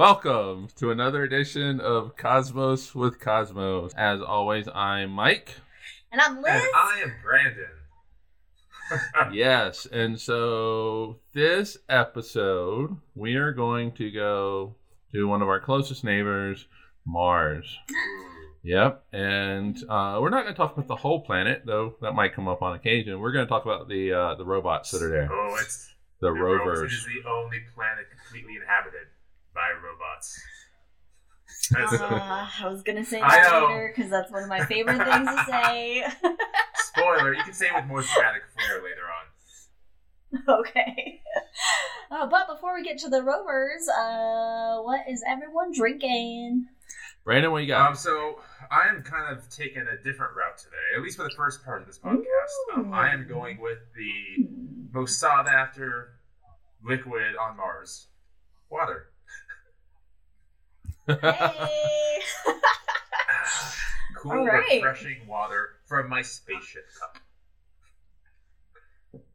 Welcome to another edition of Cosmos with Cosmos. As always, I'm Mike. And I'm Liz. And I am Brandon. Yes, and so this episode, we are going to go to one of our closest neighbors, Mars. Yep, and we're not going to talk about the whole planet, though that might come up on occasion. We're going to talk about the robots that are there. Oh, it's the rovers. It is the only planet completely inhabited by robots. I was going to say later, because that's one of my favorite things to say. Spoiler, you can say it with more dramatic flair later on. Okay. But before we get to the rovers, what is everyone drinking? Brandon, what you got? So, I am kind of taking a different route today, at least for the first part of this podcast. I am going with the most sought-after liquid on Mars. Water. Hey! Cool, right. Refreshing water from my spaceship cup.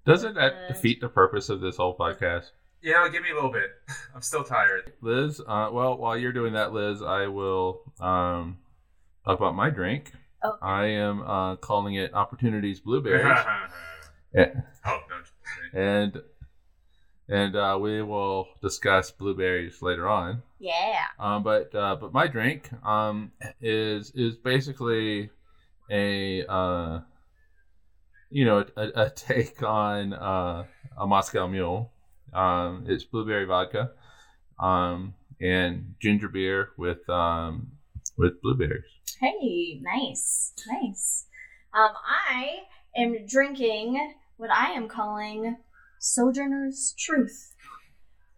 Doesn't that defeat the purpose of this whole podcast? Yeah, give me a little bit. I'm still tired. Liz, well, while you're doing that, Liz, I will talk about my drink. Oh. I am calling it Opportunities Blueberries. Yeah. Oh, no. And we will discuss blueberries later on. Yeah. But my drink is basically a take on a Moscow Mule. It's blueberry vodka and ginger beer with blueberries. Hey, nice. I am drinking what I am calling Sojourner's Truth,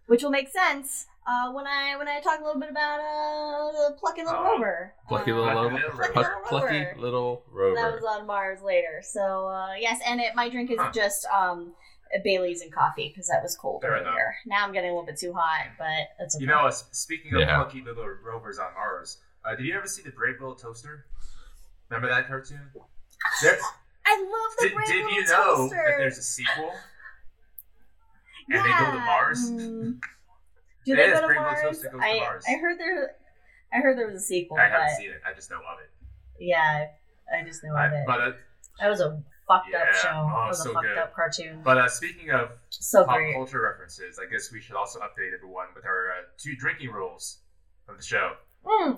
which will make sense when I talk a little bit about Plucky Little Rover. That was on Mars later. So yes, and my drink is just Bailey's and coffee because that was cold earlier. Now I'm getting a little bit too hot, but that's okay. You know, speaking of Plucky Little Rovers on Mars, did you ever see the Brave Little Toaster? Remember that cartoon? I love the Brave Little Toaster. Did you know that there's a sequel? And they go to Mars? Do they go to Mars? I heard there was a sequel. I haven't seen it. I just know of it. Yeah, I just know of it. But that was a fucked up show. It was a fucked up cartoon. But speaking of pop culture references, I guess we should also update everyone with our two drinking rules of the show.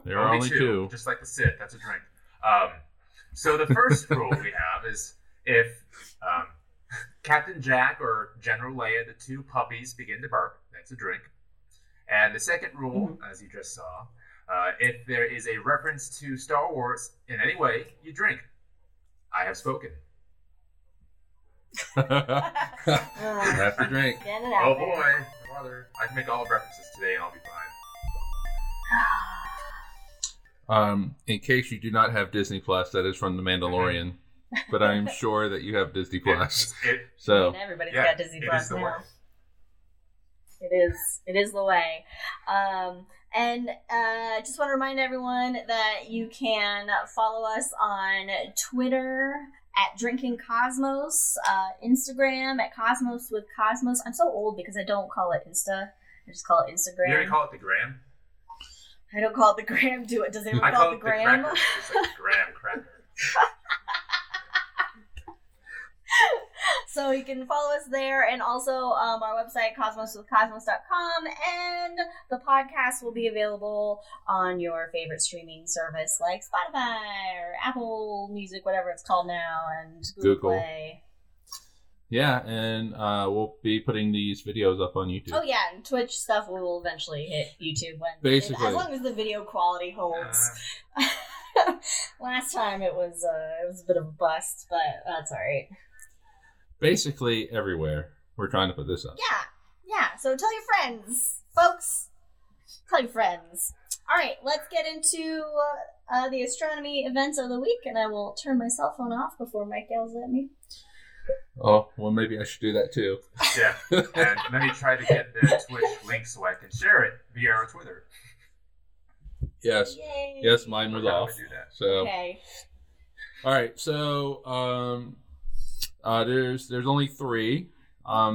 There are only two. Just like the Sith, that's a drink. So the first rule we have is if Captain Jack or General Leia, the two puppies, begin to bark, that's a drink. And the second rule, as you just saw, if there is a reference to Star Wars in any way, you drink. I have spoken. Have to drink. Oh boy, water. I can make all references today and I'll be fine. In case you do not have Disney Plus, that is from The Mandalorian. But I'm sure that you have Disney Plus. So everybody's got Disney Plus now. It is the way. And I just want to remind everyone that you can follow us on Twitter at Drinking Cosmos, Instagram at Cosmos with Cosmos. I'm so old because I don't call it Insta. I just call it Instagram. You already call it the Gram? I don't call it the Gram. Do it. Does anyone call it the Gram? It's like Gram Cracker. So you can follow us there, and also our website, cosmoswithcosmos.com, and the podcast will be available on your favorite streaming service like Spotify or Apple Music, whatever it's called now, and Google Play. Yeah, and we'll be putting these videos up on YouTube. Oh yeah, and Twitch stuff we will eventually hit YouTube when, basically, as long as the video quality holds. Last time it was a bit of a bust, but that's all right. Basically everywhere. We're trying to put this up. Yeah. So tell your friends, folks. Tell your friends. All right, let's get into the astronomy events of the week, and I will turn my cell phone off before Mike yells at me. Oh, well, maybe I should do that too. Yeah, and let me try to get the Twitch link so I can share it via our Twitter. Yes. Yay. Yes, mine was off. Do that. So. Okay. All right, so... there's only three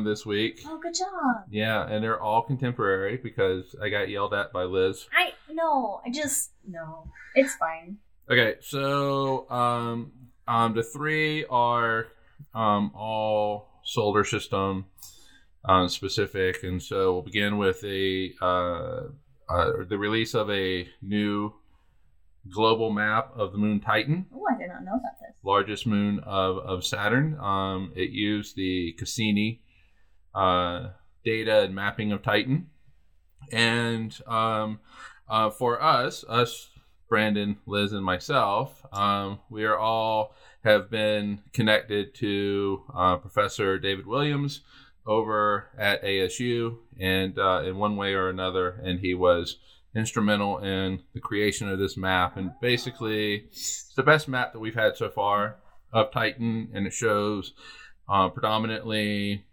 this week. Oh, good job. Yeah, and they're all contemporary because I got yelled at by Liz. No, it's fine. Okay, so the three are all solar system specific, and so we'll begin with the release of a new global map of the moon Titan. Oh, I did not know about this. Largest moon of Saturn. It used the Cassini data and mapping of Titan. And for us, Brandon, Liz, and myself, we are all have been connected to Professor David Williams over at ASU, and in one way or another, and he was instrumental in the creation of this map. And basically, it's the best map that we've had so far of Titan, and it shows predominantly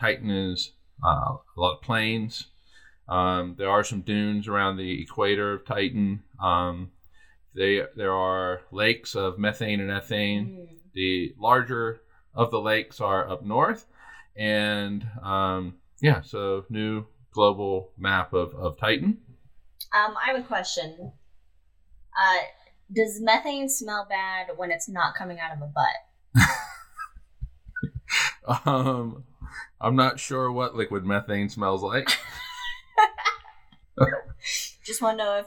Titan is a lot of plains. There are some dunes around the equator of Titan. There are lakes of methane and ethane. Mm. The larger of the lakes are up north. And so new global map of Titan. I have a question. Does methane smell bad when it's not coming out of a butt? I'm not sure what liquid methane smells like. Just want to know if.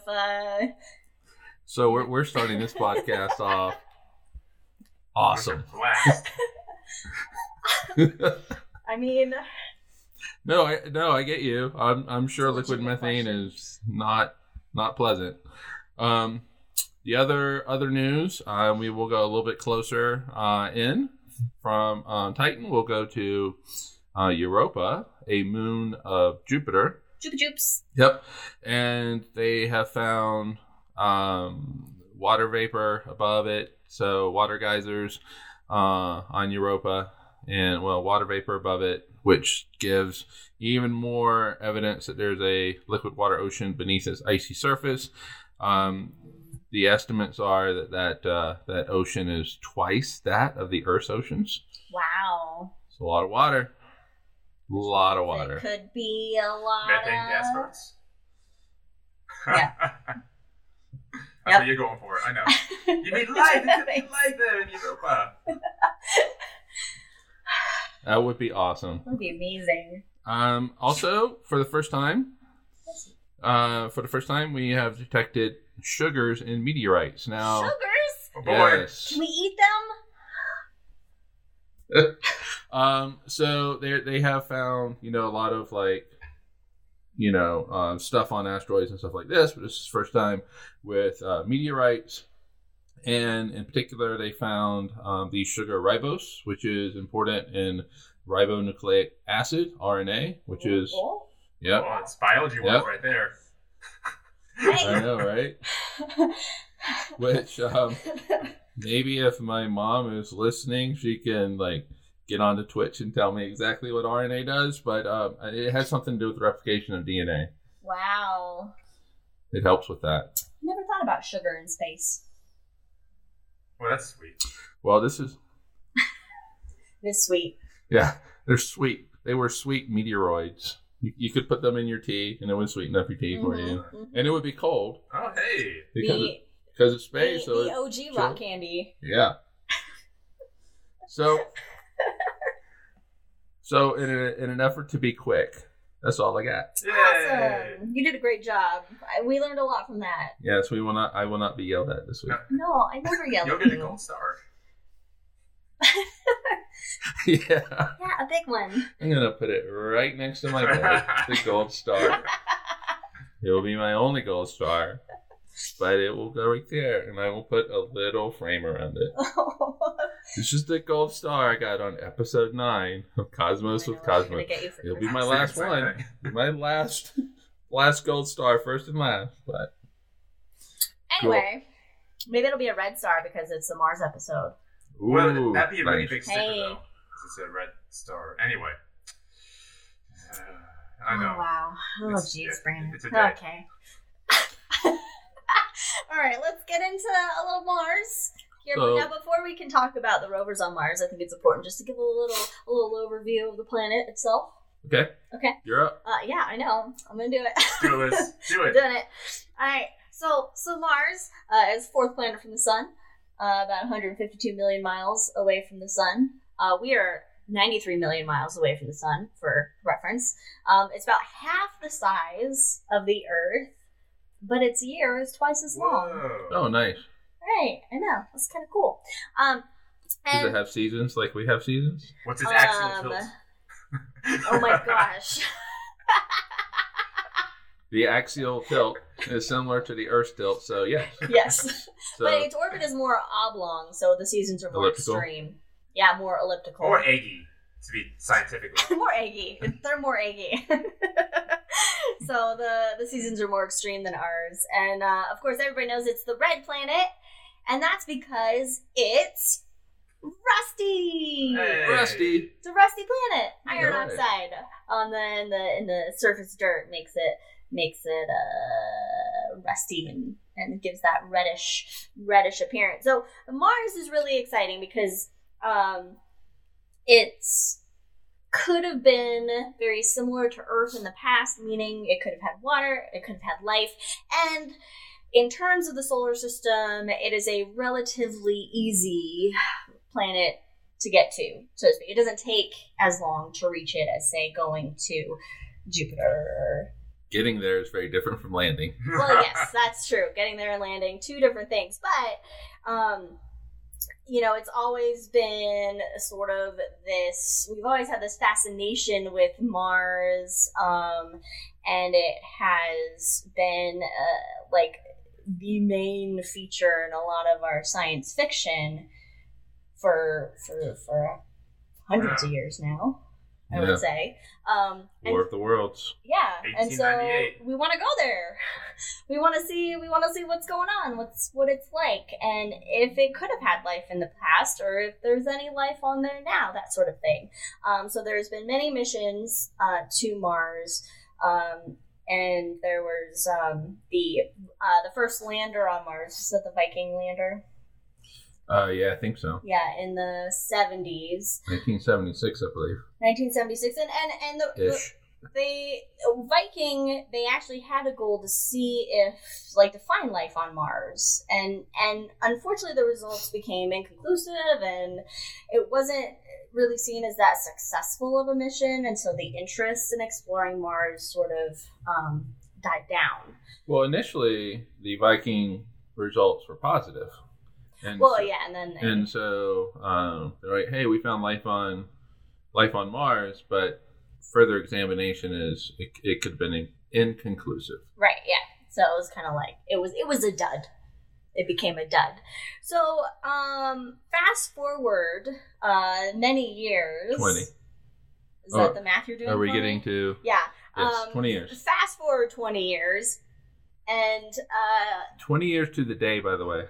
So we're starting this podcast off. Awesome. I mean. No, I get you. I'm sure liquid methane is not pleasant. The other news, we will go a little bit closer in from Titan. We'll go to Europa, a moon of Jupiter. Jupiter. Yep, and they have found water vapor above it, so water geysers on Europa, and water vapor above it, which gives even more evidence that there's a liquid water ocean beneath its icy surface. The estimates are that ocean is twice that of the Earth's oceans. Wow. It's a lot of water. A lot of water. It could be a lot methane of... gas burns. Yeah. That's what you're going for. I know. You need light. It's light there in Europa. That would be awesome. That would be amazing. Also, for the first time, we have detected sugars in meteorites. Now, sugars? Yes. Can we eat them? So they have found, a lot of stuff on asteroids and stuff like this. But this is the first time with meteorites. And in particular, they found the sugar ribose, which is important in ribonucleic acid, RNA, which is... Cool. Yep. Oh, it's biology work right there. I know, right? Which, maybe if my mom is listening, she can, get onto Twitch and tell me exactly what RNA does. But it has something to do with the replication of DNA. Wow. It helps with that. Never thought about sugar in space. Well, that's sweet. Well, this is... this sweet. Yeah, they're sweet. They were sweet meteoroids. You could put them in your tea, and it would sweeten up your tea for you. Mm-hmm. And it would be cold. Oh, hey! Because it's space. The OG chilled. Rock candy. Yeah. So in an effort to be quick, that's all I got. Yay. Awesome! You did a great job. We learned a lot from that. Yes, we will not. I will not be yelled at this week. No, I never yelled at you. You'll get a gold star. Yeah, a big one. I'm gonna put it right next to my bed. The gold star. It will be my only gold star, but it will go right there, and I will put a little frame around it. Oh. It's just the gold star I got on episode 9 of Cosmos with Cosmos. It'll be my last one. My last gold star, first and last. But anyway, cool. Maybe it'll be a red star because it's the Mars episode. Ooh, well, that'd be a really big sticker, though, because it's a red star. Anyway. I know. Oh, wow. Oh, jeez, Brandon. It's a day. Okay. All right, let's get into a little Mars. Here, so, now before we can talk about the rovers on Mars, I think it's important just to give a little overview of the planet itself. Okay. Okay. You're up. Yeah, I know. I'm gonna do it. Do this. Do it. Doing it. All right. So Mars is fourth planet from the sun, about 152 million miles away from the sun. We are 93 million miles away from the sun, for reference. It's about half the size of the Earth, but its year is twice as long. Whoa. Oh, nice. Right, I know. That's kind of cool. Does it have seasons like we have seasons? What's its axial tilt? Oh my gosh. The axial tilt is similar to the Earth's tilt, so yes. Yes. So, but its orbit is more oblong, so the seasons are more extreme. Yeah, more elliptical. More eggy, to be scientific. More eggy. They're more eggy. So the seasons are more extreme than ours. And, of course, everybody knows it's the red planet, and that's because it's rusty. Hey. Rusty. It's a rusty planet. Iron oxide on the in the surface dirt makes it rusty and gives that reddish appearance. So Mars is really exciting because it's could have been very similar to Earth in the past, meaning it could have had water, it could have had life, and in terms of the solar system, it is a relatively easy planet to get to, so to speak. It doesn't take as long to reach it as, say, going to Jupiter. Getting there is very different from landing. Well, yes, that's true. Getting there and landing, two different things. But, you know, it's always been sort of this, we've always had this fascination with Mars, and it has been, like, the main feature in a lot of our science fiction for hundreds of years now, I would say. War of the Worlds. Yeah, and so we want to go there. We want to see what's going on, what it's like, and if it could have had life in the past, or if there's any life on there now, that sort of thing. So there's been many missions to Mars. And there was the first lander on Mars. Is that the Viking lander? Yeah, I think so. Yeah, in the 70s. 1976, I believe. 1976, and Viking actually had a goal to see to find life on Mars, and unfortunately the results became inconclusive, and it wasn't really seen as that successful of a mission, and so the interest in exploring Mars sort of died down. Well, initially the Viking results were positive. And so they're like, "Hey, we found life on Mars, but further examination is it could have been inconclusive." Right. Yeah. So it was kind of like it was a dud. It became a dud. So fast forward many years. 20. Is that the math you're doing? Are we getting to? Yeah. Yes, 20 years. Fast forward 20 years. And 20 years to the day, by the way.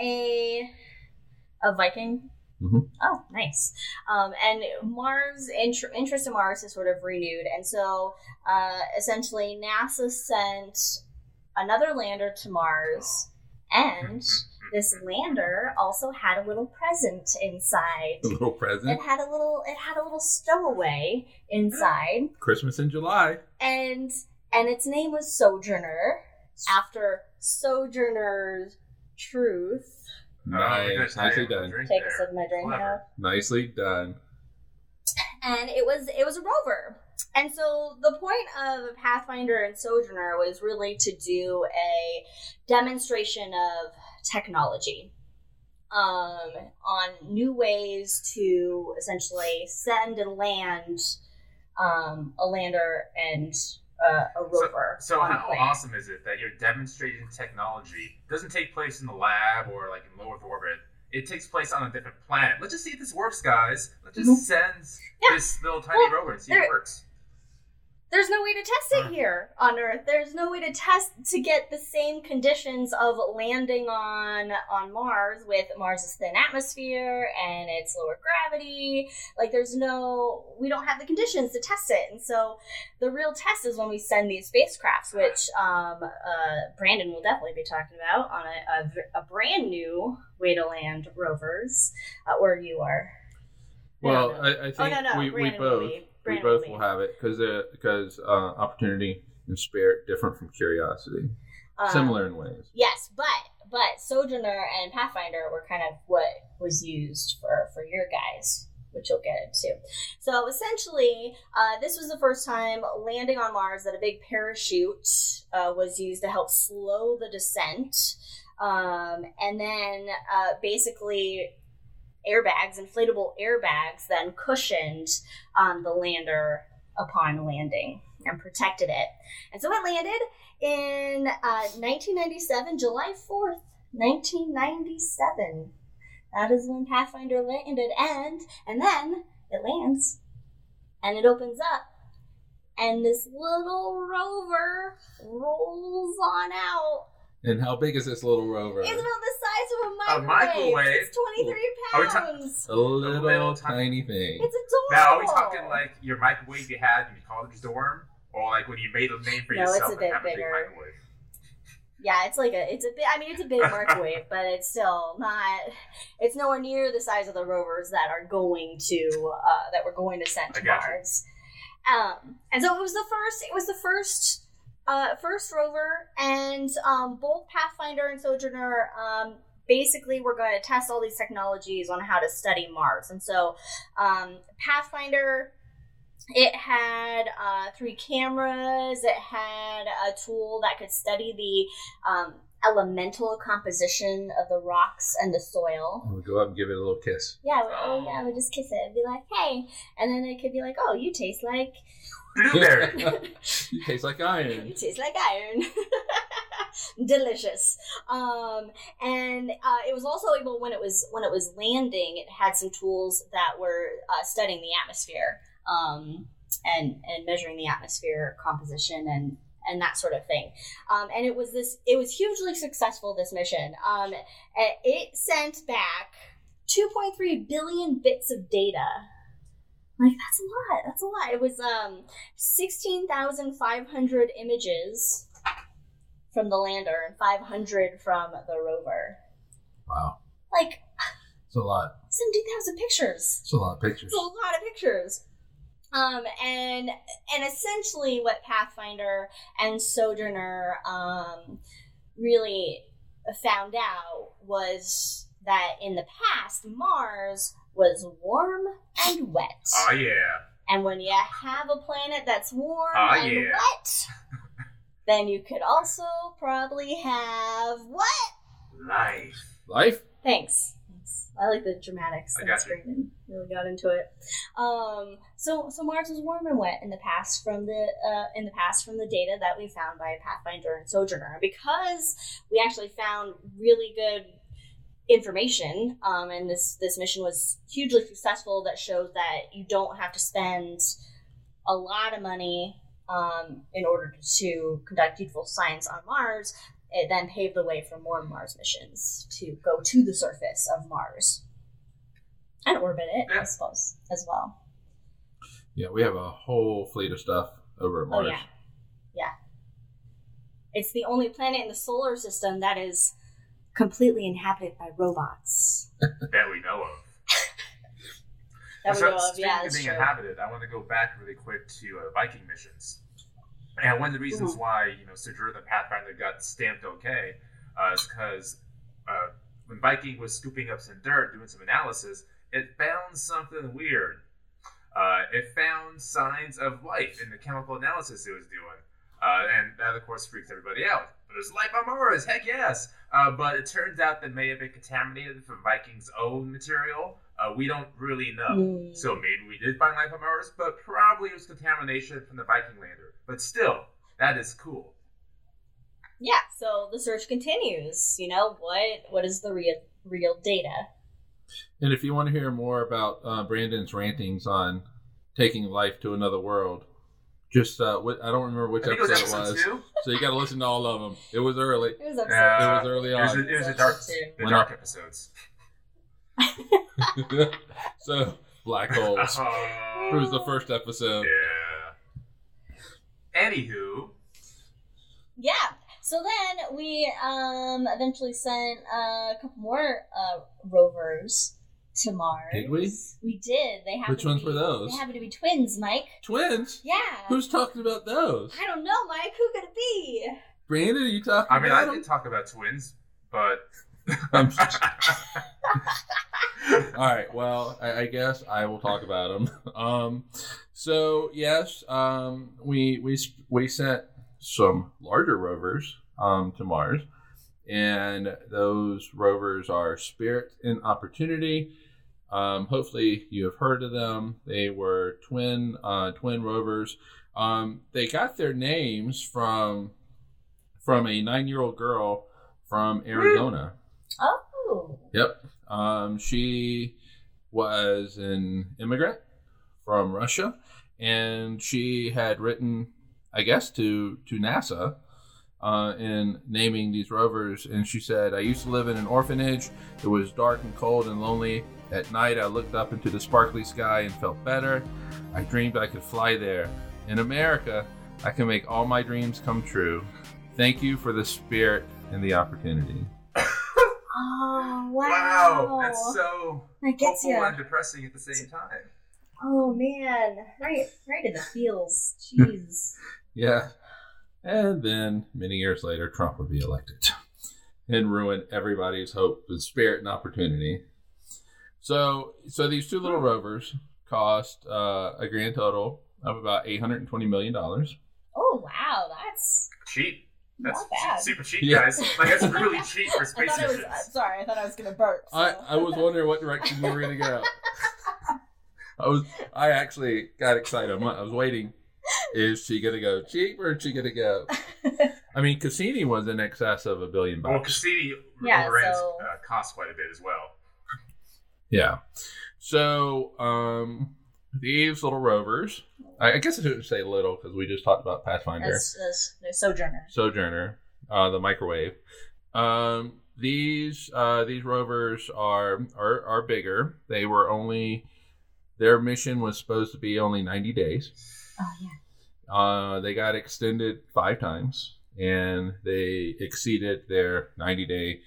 A Viking. Mm-hmm. Oh, nice. And Mars interest in Mars is sort of renewed, and so essentially NASA sent another lander to Mars, and this lander also had a little present inside. A little present. It had a little stowaway inside. Christmas in July. And its name was Sojourner. After Sojourner Truth. Nice. Nicely done. Take a sip of my drink now. Nicely done. And it was a rover. And so the point of Pathfinder and Sojourner was really to do a demonstration of technology. On new ways to essentially send and land a lander and a rover. So how awesome is it that you're demonstrating technology? It doesn't take place in the lab or like in low Earth orbit. It takes place on a different planet. Let's just see if this works, guys. Let's just send this little tiny rover and see if it works. There's no way to test it here on Earth. There's no way to test to get the same conditions of landing on Mars with Mars's thin atmosphere and its lower gravity. Like, there's no... We don't have the conditions to test it. And so the real test is when we send these spacecrafts, which Brandon will definitely be talking about on a brand new way to land rovers, where you are. Well, I think we both will have it because Opportunity and Spirit different from Curiosity, similar in ways. Yes, but Sojourner and Pathfinder were kind of what was used for your guys, which you'll get into. So essentially, this was the first time landing on Mars that a big parachute was used to help slow the descent, and then basically. Inflatable airbags then cushioned the lander upon landing and protected it. And so it landed in 1997, July 4th, 1997. That is when Pathfinder landed, and then it lands and it opens up and this little rover rolls on out. And how big is this little rover? It's about the size of a microwave. It's 23 pounds. A little tiny thing. It's adorable. Now, are we talking like your microwave you had in your college dorm? Or like when you made a name for yourself? No, it's a bit bigger. Big yeah, it's like a big microwave, but it's still not, it's nowhere near the size of the rovers that are going to, that we're going to send to Mars. And so it was the first rover, and both Pathfinder and Sojourner basically were going to test all these technologies on how to study Mars. And so Pathfinder, it had 3 cameras. It had a tool that could study the elemental composition of the rocks and the soil. We would go up and give it a little kiss. Yeah, we just kiss it and be like, hey. And then it could be like, oh, you taste like... blueberry. You taste like iron. Delicious. And it was also able, when it was landing, it had some tools that were studying the atmosphere and measuring the atmosphere composition and that sort of thing. And it was hugely successful, this mission. It sent back 2.3 billion bits of data. Like, that's a lot. It was 16,500 images from the lander and 500 from the rover. Wow. Like, it's a lot. 70,000 pictures. It's a lot of pictures. And essentially what Pathfinder and Sojourner really found out was that in the past, Mars was warm and wet. Oh, yeah. And when you have a planet that's warm wet, then you could also probably have what? Life? Thanks. I like the dramatics. I got you. Really got into it. So Mars was warm and wet in the past from the data that we found by Pathfinder and Sojourner. Because we actually found really good information, and this mission was hugely successful, that shows that you don't have to spend a lot of money in order to conduct useful science on Mars. It then paved the way for more Mars missions to go to the surface of Mars and orbit it, I suppose, as well. Yeah, we have a whole fleet of stuff over at Mars. Oh, yeah. It's the only planet in the solar system that is completely inhabited by robots. That we know of. Speaking of being inhabited, I want to go back really quick to Viking missions. And one of the reasons why, Sojourner and Pathfinder got stamped okay is because when Viking was scooping up some dirt, doing some analysis, it found something weird. It found signs of life in the chemical analysis it was doing. And that, of course, freaks everybody out. There's life on Mars, heck yes! But it turns out they may have been contaminated from Viking's own material. We don't really know. So maybe we did find life on Mars, but probably it was contamination from the Viking lander. But still, that is cool. Yeah, so the search continues. What is the real data? And if you want to hear more about Brandon's rantings on taking life to another world, Just I don't remember which episode it was. Two? So you got to listen to all of them. It was early. It was episode. It was early on. It was the dark episodes. So black holes. It was the first episode. Yeah. Anywho. Yeah. So then we eventually sent a couple more rovers to Mars. Did we? We did. Which ones were those? They happened to be twins, Mike. Twins? Yeah. Who's talking about those? I don't know, Mike. Who could it be? Brandon, are you talking about them? I mean, I did talk about twins, but... All right, well, I guess I will talk about them. So, yes, we sent some larger rovers to Mars. And those rovers are Spirit and Opportunity. Hopefully you have heard of them. They were twin rovers. They got their names from a 9-year-old girl from Arizona. Oh. Yep. She was an immigrant from Russia, and she had written, I guess, to NASA. In naming these rovers, and she said, I used to live in an orphanage. It was dark and cold and lonely. At night, I looked up into the sparkly sky and felt better. I dreamed I could fly there. In America, I can make all my dreams come true. Thank you for the Spirit and the Opportunity. Oh, wow. That's so hopeful and depressing at the same time. Oh, man. Right in the feels. Jeez. Yeah. And then, many years later, Trump would be elected and ruin everybody's hope and Spirit and Opportunity. So these two little rovers cost a grand total of about $820 million. Oh, wow. That's cheap. That's bad. Super cheap, guys. Like, that's really cheap for space missions. I thought I was going to burp. So. I was wondering what direction we were going to go. I actually got excited. I was waiting. Is she going to go cheap or is she going to go? I mean, Cassini was in excess of $1 billion. Well, Cassini cost quite a bit as well. Yeah. So these little rovers, I guess I shouldn't say little because we just talked about Pathfinder. That's Sojourner. The microwave. These rovers are bigger. Their mission was supposed to be only 90 days. Oh, yeah. They got extended 5 times, and they exceeded their 90-day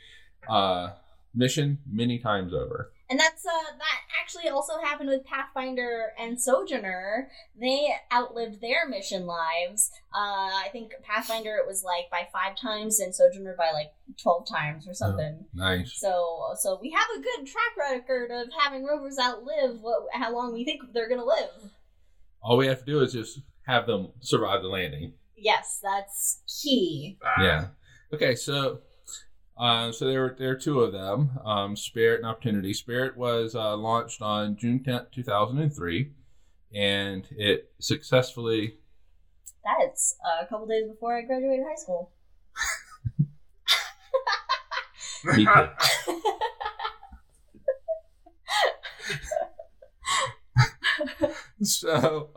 mission many times over. And that's that actually also happened with Pathfinder and Sojourner. They outlived their mission lives. I think Pathfinder it was like by 5 times, and Sojourner by like 12 times or something. Oh, nice. So we have a good track record of having rovers outlive how long we think they're gonna live. All we have to do is just have them survive the landing. Yes, that's key. Yeah. Okay, so there are 2 of them, Spirit and Opportunity. Spirit was launched on June 10th, 2003, and it successfully... That's a couple days before I graduated high school. Me too. So,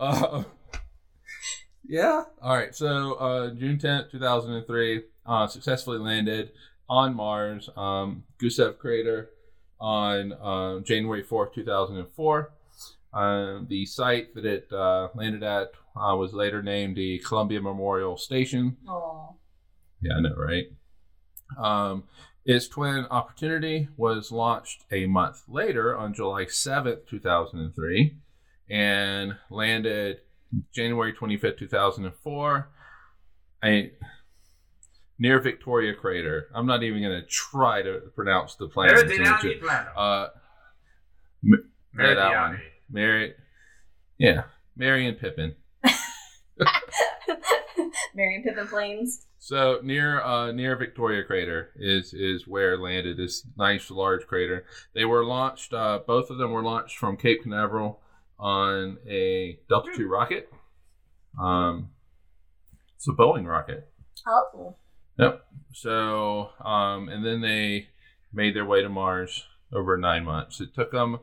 yeah. All right. So, June 10th, 2003, successfully landed on Mars, Gusev Crater on January 4th, 2004. The site that it landed at was later named the Columbia Memorial Station. Oh. Yeah, I know, right? Its twin Opportunity was launched a month later on July 7th, 2003. And landed January 25th, 2004, near Victoria Crater. I'm not even going to try to pronounce the planet. Meridiani Planum. Meridiani. Mary and Pippin. Mary and Pippin Plains. So near Victoria Crater is where it landed, this nice large crater. They were launched. Both of them were launched from Cape Canaveral on a Delta II rocket. It's a Boeing rocket. Oh. Yep. So, and then they made their way to Mars over 9 months. It took them,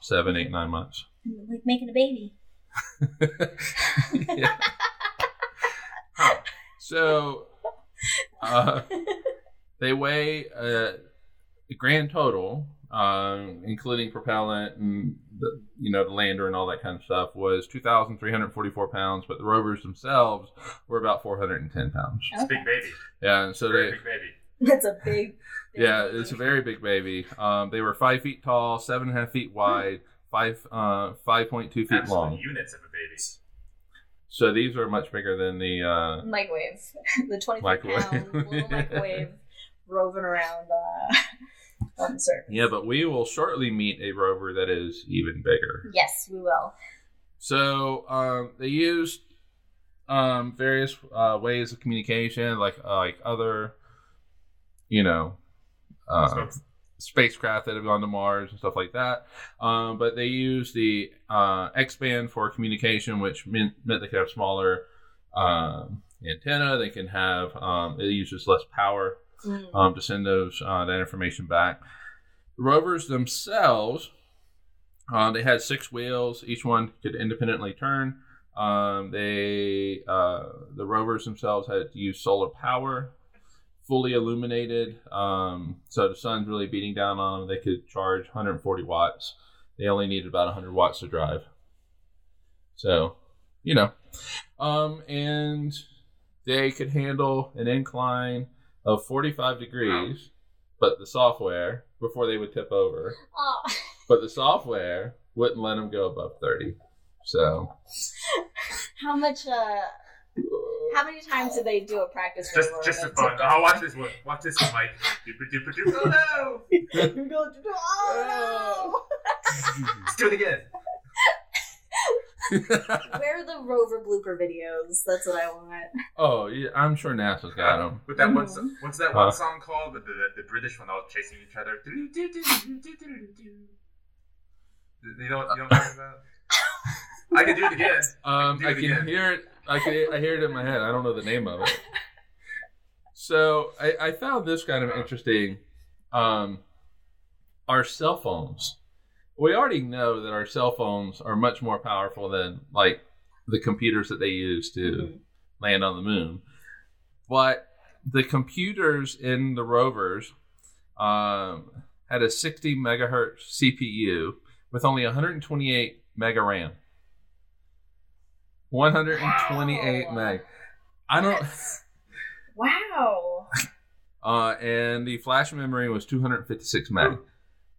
7, 8, 9 months. Like making a baby. Yeah. Huh. So they weigh the grand total, including propellant and the lander and all that kind of stuff, was 2,344 pounds, but the rovers themselves were about 410 pounds. It's a big baby. Yeah, and so big baby. That's a big yeah, it's a very big baby. They were 5 feet tall, 7.5 feet wide, 5.2 feet absolute long. Units of a baby. So these are much bigger than the microwave, the 24-pound little microwave roving around on the surface. Yeah, but we will shortly meet a rover that is even bigger. Yes, we will. So they used various ways of communication, like other, spacecraft that have gone to Mars and stuff like that. But they used the X-band for communication, which meant they could have smaller antenna. They can have, it uses less power to send those that information back. The rovers themselves, they had 6 wheels. Each one could independently turn. The rovers themselves had to use solar power. Fully illuminated, so the sun's really beating down on them. They could charge 140 watts. They only needed about 100 watts to drive. So, and they could handle an incline of 45 degrees, but the software, before they would tip over, but the software wouldn't let them go above 30. So, how many times did they do a practice? Just for fun. Oh, watch this one. Watch this one, Mike. Oh, no. Oh, no. Let's do it again. Where are the rover blooper videos? That's what I want. Oh, yeah, I'm sure NASA's got them. With that one, what's that one song called? The British one that was chasing each other. You know what I'm talking about? I can do it again. I can hear it. I hear it in my head. I don't know the name of it. So I found this kind of interesting. Our cell phones. We already know that our cell phones are much more powerful than the computers that they use to land on the moon. But the computers in the rovers had a 60 megahertz CPU with only 128 mega RAM. 128 meg. Wow. And the flash memory was 256 meg.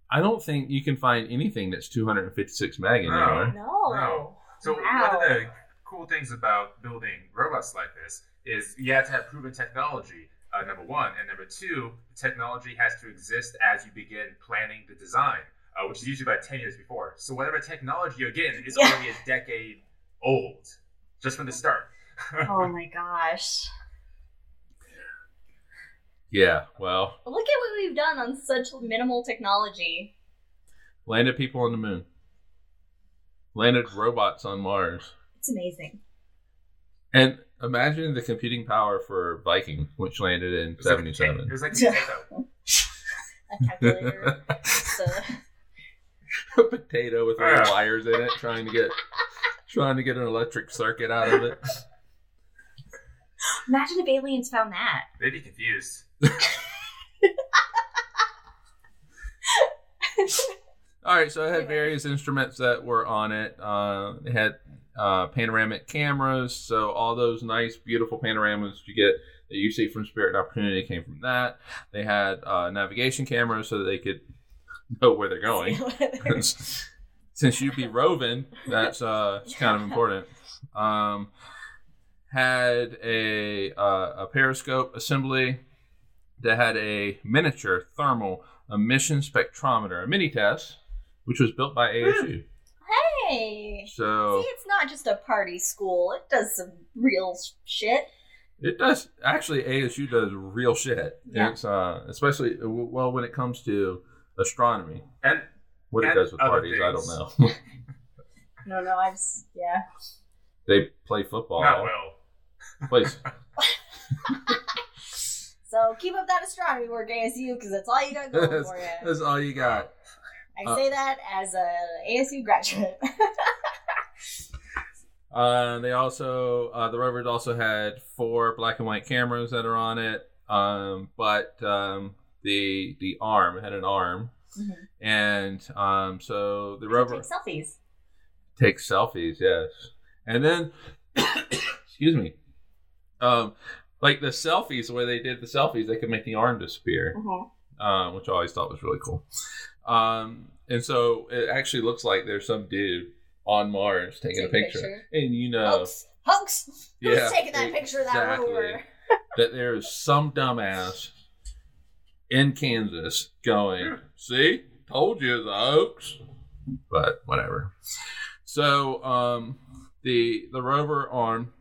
I don't think you can find anything that's 256 meg anymore. No. So one of the cool things about building robots like this is you have to have proven technology, number one. And number two, the technology has to exist as you begin planning the design, which is usually about 10 years before. So whatever technology you're getting is already a decade old, just from the start. Oh my gosh. Yeah, well. Look at what we've done on such minimal technology. Landed people on the moon. Landed robots on Mars. It's amazing. And imagine the computing power for Viking, which landed in 1977. It was like a calculator. A potato with little wires in it, trying to get an electric circuit out of it. Imagine if aliens found that. They'd be confused. All right, so it had various instruments that were on it. It had panoramic cameras, so all those nice, beautiful panoramas you get that you see from Spirit and Opportunity came from that. They had navigation cameras so that they could know where they're going. Since you'd be roving, that's it's kind of important. Had a periscope assembly that had a miniature thermal emission spectrometer, a mini test, which was built by ASU. Hey! So, see, it's not just a party school. It does some real shit. It does. Actually, ASU does real shit. Yeah. It's especially, well, when it comes to astronomy. And what it does with parties, things. I don't know. No, yeah. They play football. Not well. Please. So keep up that astronomy work, ASU, because that's all you got going for you. That's all you got. I say that as an ASU graduate. They also the rover also had 4 black and white cameras that are on it, but the arm had an arm, mm-hmm. and so the rover takes selfies, yes, and then excuse me, like the selfies, the way they did the selfies, they could make the arm disappear, mm-hmm. Which I always thought was really cool, and so it actually looks like there's some dude on Mars taking a picture. And you know, hoax, who's taking that picture of that rover? That there is some dumbass in Kansas going, see, told you it's a hoax, but whatever. So the rover arm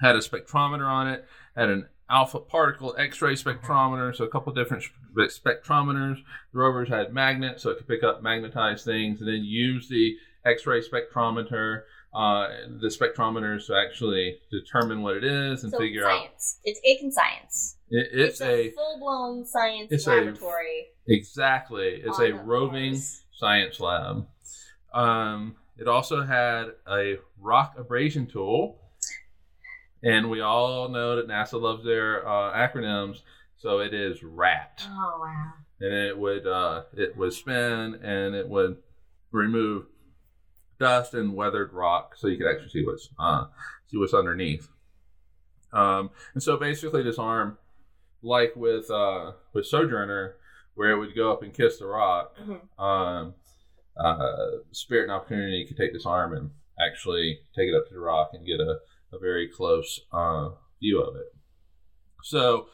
had a spectrometer on it, had an alpha particle X-ray spectrometer, so a couple different spectrometers. The rovers had magnets, so it could pick up magnetized things, and then use the X-ray spectrometer, the spectrometers to actually determine what it is and figure out. It can science. It's a full-blown science laboratory. Exactly. It's a roving science lab. It also had a rock abrasion tool. And we all know that NASA loves their acronyms, so it is RAT. Oh, wow. And it would spin, and it would remove dust and weathered rock, so you could actually see what's underneath. And so basically, this arm, like with Sojourner, where it would go up and kiss the rock, mm-hmm. Spirit and Opportunity could take this arm and actually take it up to the rock and get a very close view of it. So,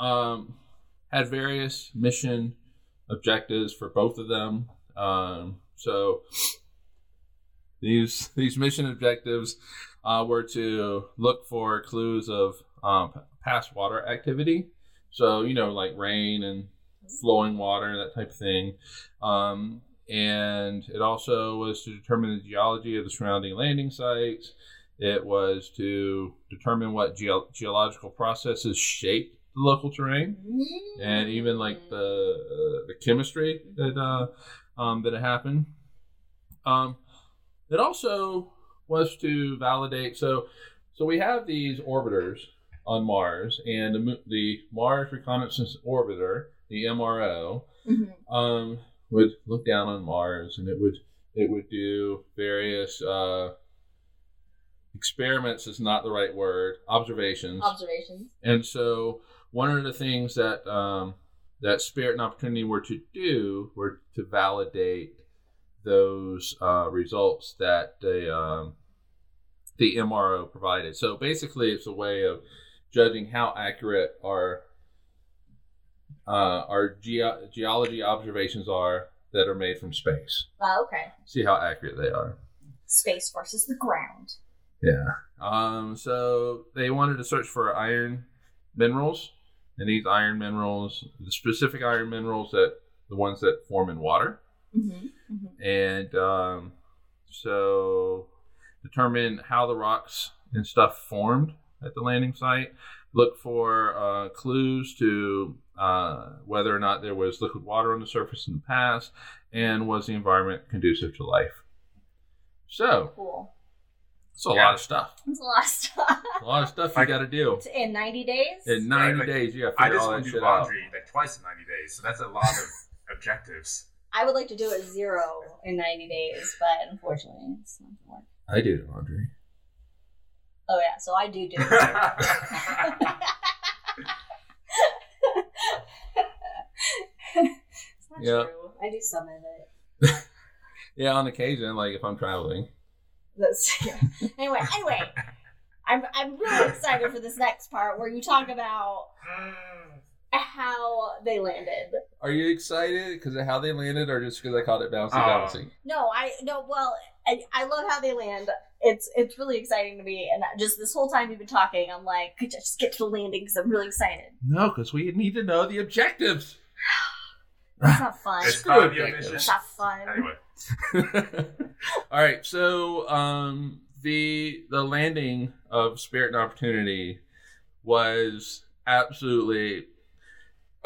had various mission objectives for both of them. So, these mission objectives were to look for clues of past water activity. So, you know, like rain and flowing water, that type of thing. And it also was to determine the geology of the surrounding landing sites. It was to determine what geological processes shape the local terrain, and even like the chemistry that it happened. It also was to validate. So we have these orbiters on Mars, and the Mars Reconnaissance Orbiter, the MRO, mm-hmm. Would look down on Mars, and it would do various. Experiments is not the right word. Observations. And so one of the things that that Spirit and Opportunity were to do were to validate those results that the MRO provided. So basically, it's a way of judging how accurate our geology observations are that are made from space. Oh, okay. See how accurate they are. Space versus the ground. Yeah. So they wanted to search for iron minerals, and these iron minerals, the specific iron minerals the ones that form in water, mm-hmm. Mm-hmm. and so determine how the rocks and stuff formed at the landing site. Look for clues to whether or not there was liquid water on the surface in the past, and was the environment conducive to life. So. Cool. It's a lot of stuff. A lot of stuff you got to do. In 90 days? In 90 days, you got to figure all that shit out. I just want to do laundry twice in 90 days, so that's a lot of objectives. I would like to do it 0 in 90 days, but unfortunately, it's not going to work. I do the laundry. Oh, yeah, so I do it. It's not true. I do some of it. Yeah, on occasion, like if I'm traveling. Anyway, I'm really excited for this next part where you talk about how they landed. Are you excited because of how they landed, or just because I called it bouncy? No. Well, I love how they land. It's really exciting to me, and just this whole time you've been talking, I'm like, could you just get to the landing? Because I'm really excited. No, because we need to know the objectives. That's not fun. It's not fun. Anyway. All right. So the landing of Spirit and Opportunity was absolutely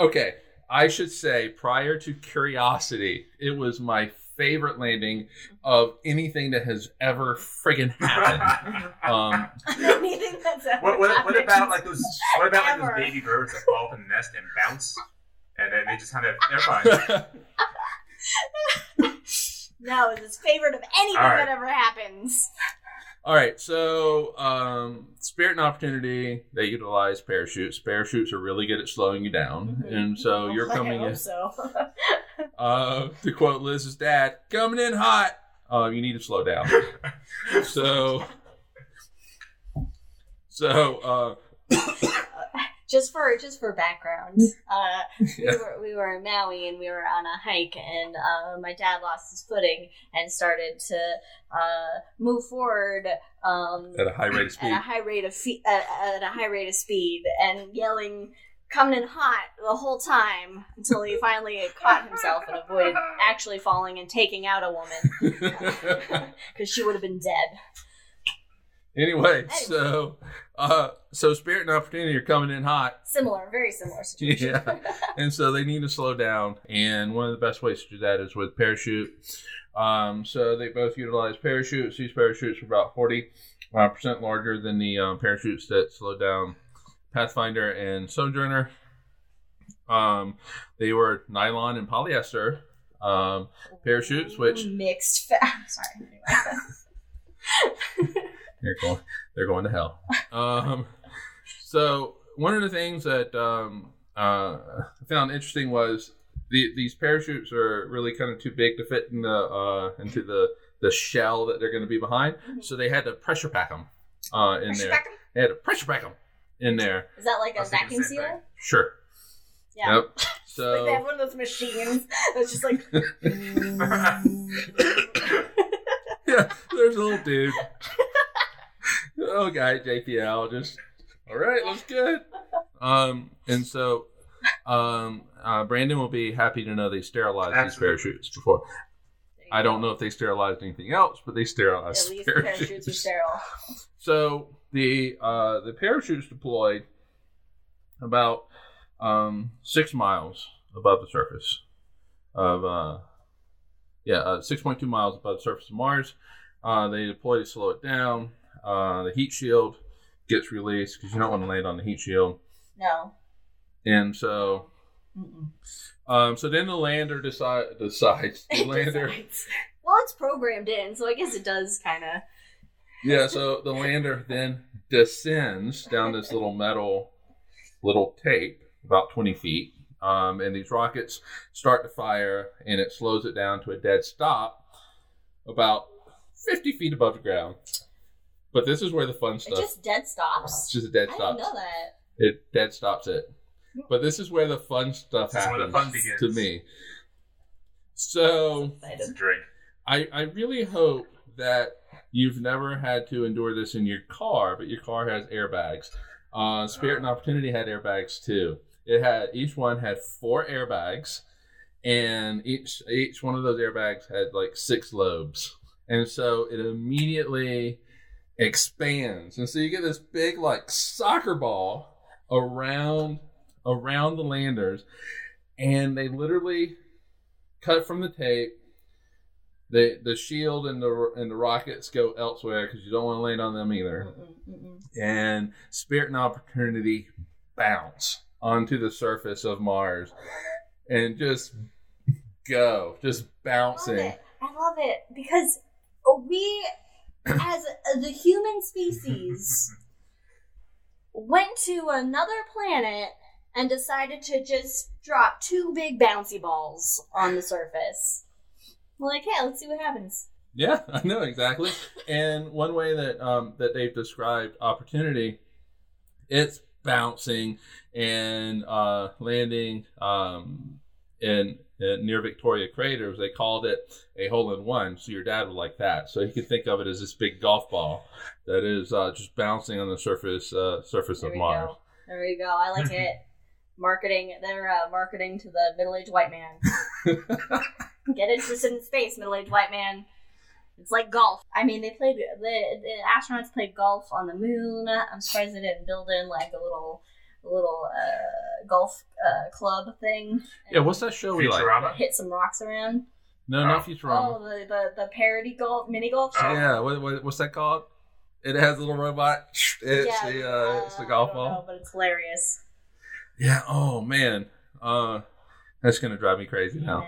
okay. I should say prior to Curiosity, it was my favorite landing of anything that has ever friggin' happened. Anything that's ever happened. What about those baby birds that fall up in the nest and bounce, and then they just kind of they're fine. No, it's his favorite of anything that ever happens. All right, so Spirit and Opportunity, they utilize parachutes. Parachutes are really good at slowing you down. Mm-hmm. And so you're coming in. So. To quote Liz's dad, coming in hot. You need to slow down. Just for background, we were in Maui and we were on a hike, and my dad lost his footing and started to move forward at a high rate of speed, and yelling "coming in hot" the whole time until he finally caught himself and avoided actually falling and taking out a woman because she would have been dead. Anyway, so Spirit and Opportunity are coming in hot. Similar, very similar situation. Yeah, and so they need to slow down, and one of the best ways to do that is with parachute. So they both utilize parachutes. These parachutes are about 40% larger than the parachutes that slow down Pathfinder and Sojourner. They were nylon and polyester parachutes, which... Mixed fabric. Sorry, anyway. They're going to hell. So one of the things that I found interesting was these parachutes are really kind of too big to fit in the into the shell that they're going to be behind. Mm-hmm. So they had to pressure pack them in pressure there. Pack them? They had to pressure pack them in there. Is that like a vacuum sealer? Sure. Yeah. Yep. So like they have one of those machines that's just like. Yeah, there's a little dude. Oh, guy, JPL, just, all right, looks good. And so, Brandon will be happy to know they sterilized these parachutes before. I don't know if they sterilized anything else, but they sterilized at least parachutes. The parachutes are sterile. So, the parachutes deployed about 6 miles above the surface of, 6.2 miles above the surface of Mars. They deployed to slow it down. The heat shield gets released because you don't want to land on the heat shield. No. And so, so then the lander decides. The lander. Decides. Well, it's programmed in, so I guess it does kind of. Yeah. So the lander then descends down this little metal tape, about 20 feet, and these rockets start to fire, and it slows it down to a dead stop, about 50 feet above the ground. But this is where the fun stuff... It just dead stops. It's just dead stops. I didn't know that. It dead stops it. But this is where the fun stuff happens to me. So, I really hope that you've never had to endure this in your car, but your car has airbags. Spirit and Opportunity had airbags too. Each one had 4 airbags, and each one of those airbags had like 6 lobes. And so it immediately... expands, and so you get this big like soccer ball around the landers, and they literally cut from the tape. The shield and the rockets go elsewhere because you don't want to land on them either. And Spirit and Opportunity bounce onto the surface of Mars and just bouncing. I love it because we. As the human species went to another planet and decided to just drop 2 big bouncy balls on the surface. We're like, hey, let's see what happens. Yeah, I know, exactly. And one way that that they've described Opportunity, it's bouncing and landing near Victoria Crater. They called it a hole-in-one, so your dad would like that. So he could think of it as this big golf ball that is just bouncing on the surface of Mars. There we go. I like it. Marketing. They're marketing to the middle-aged white man. Get interested in space, middle-aged white man. It's like golf. I mean, they played. The astronauts played golf on the moon. I'm surprised they didn't build in like a little golf club thing. Yeah, what's that show we like? Hit some rocks around. No, not Futurama. Oh, the parody golf, mini golf show? Yeah, what's that called? It has a little robot. It's the golf ball. I don't know, but it's hilarious. Yeah, oh man. That's going to drive me crazy now.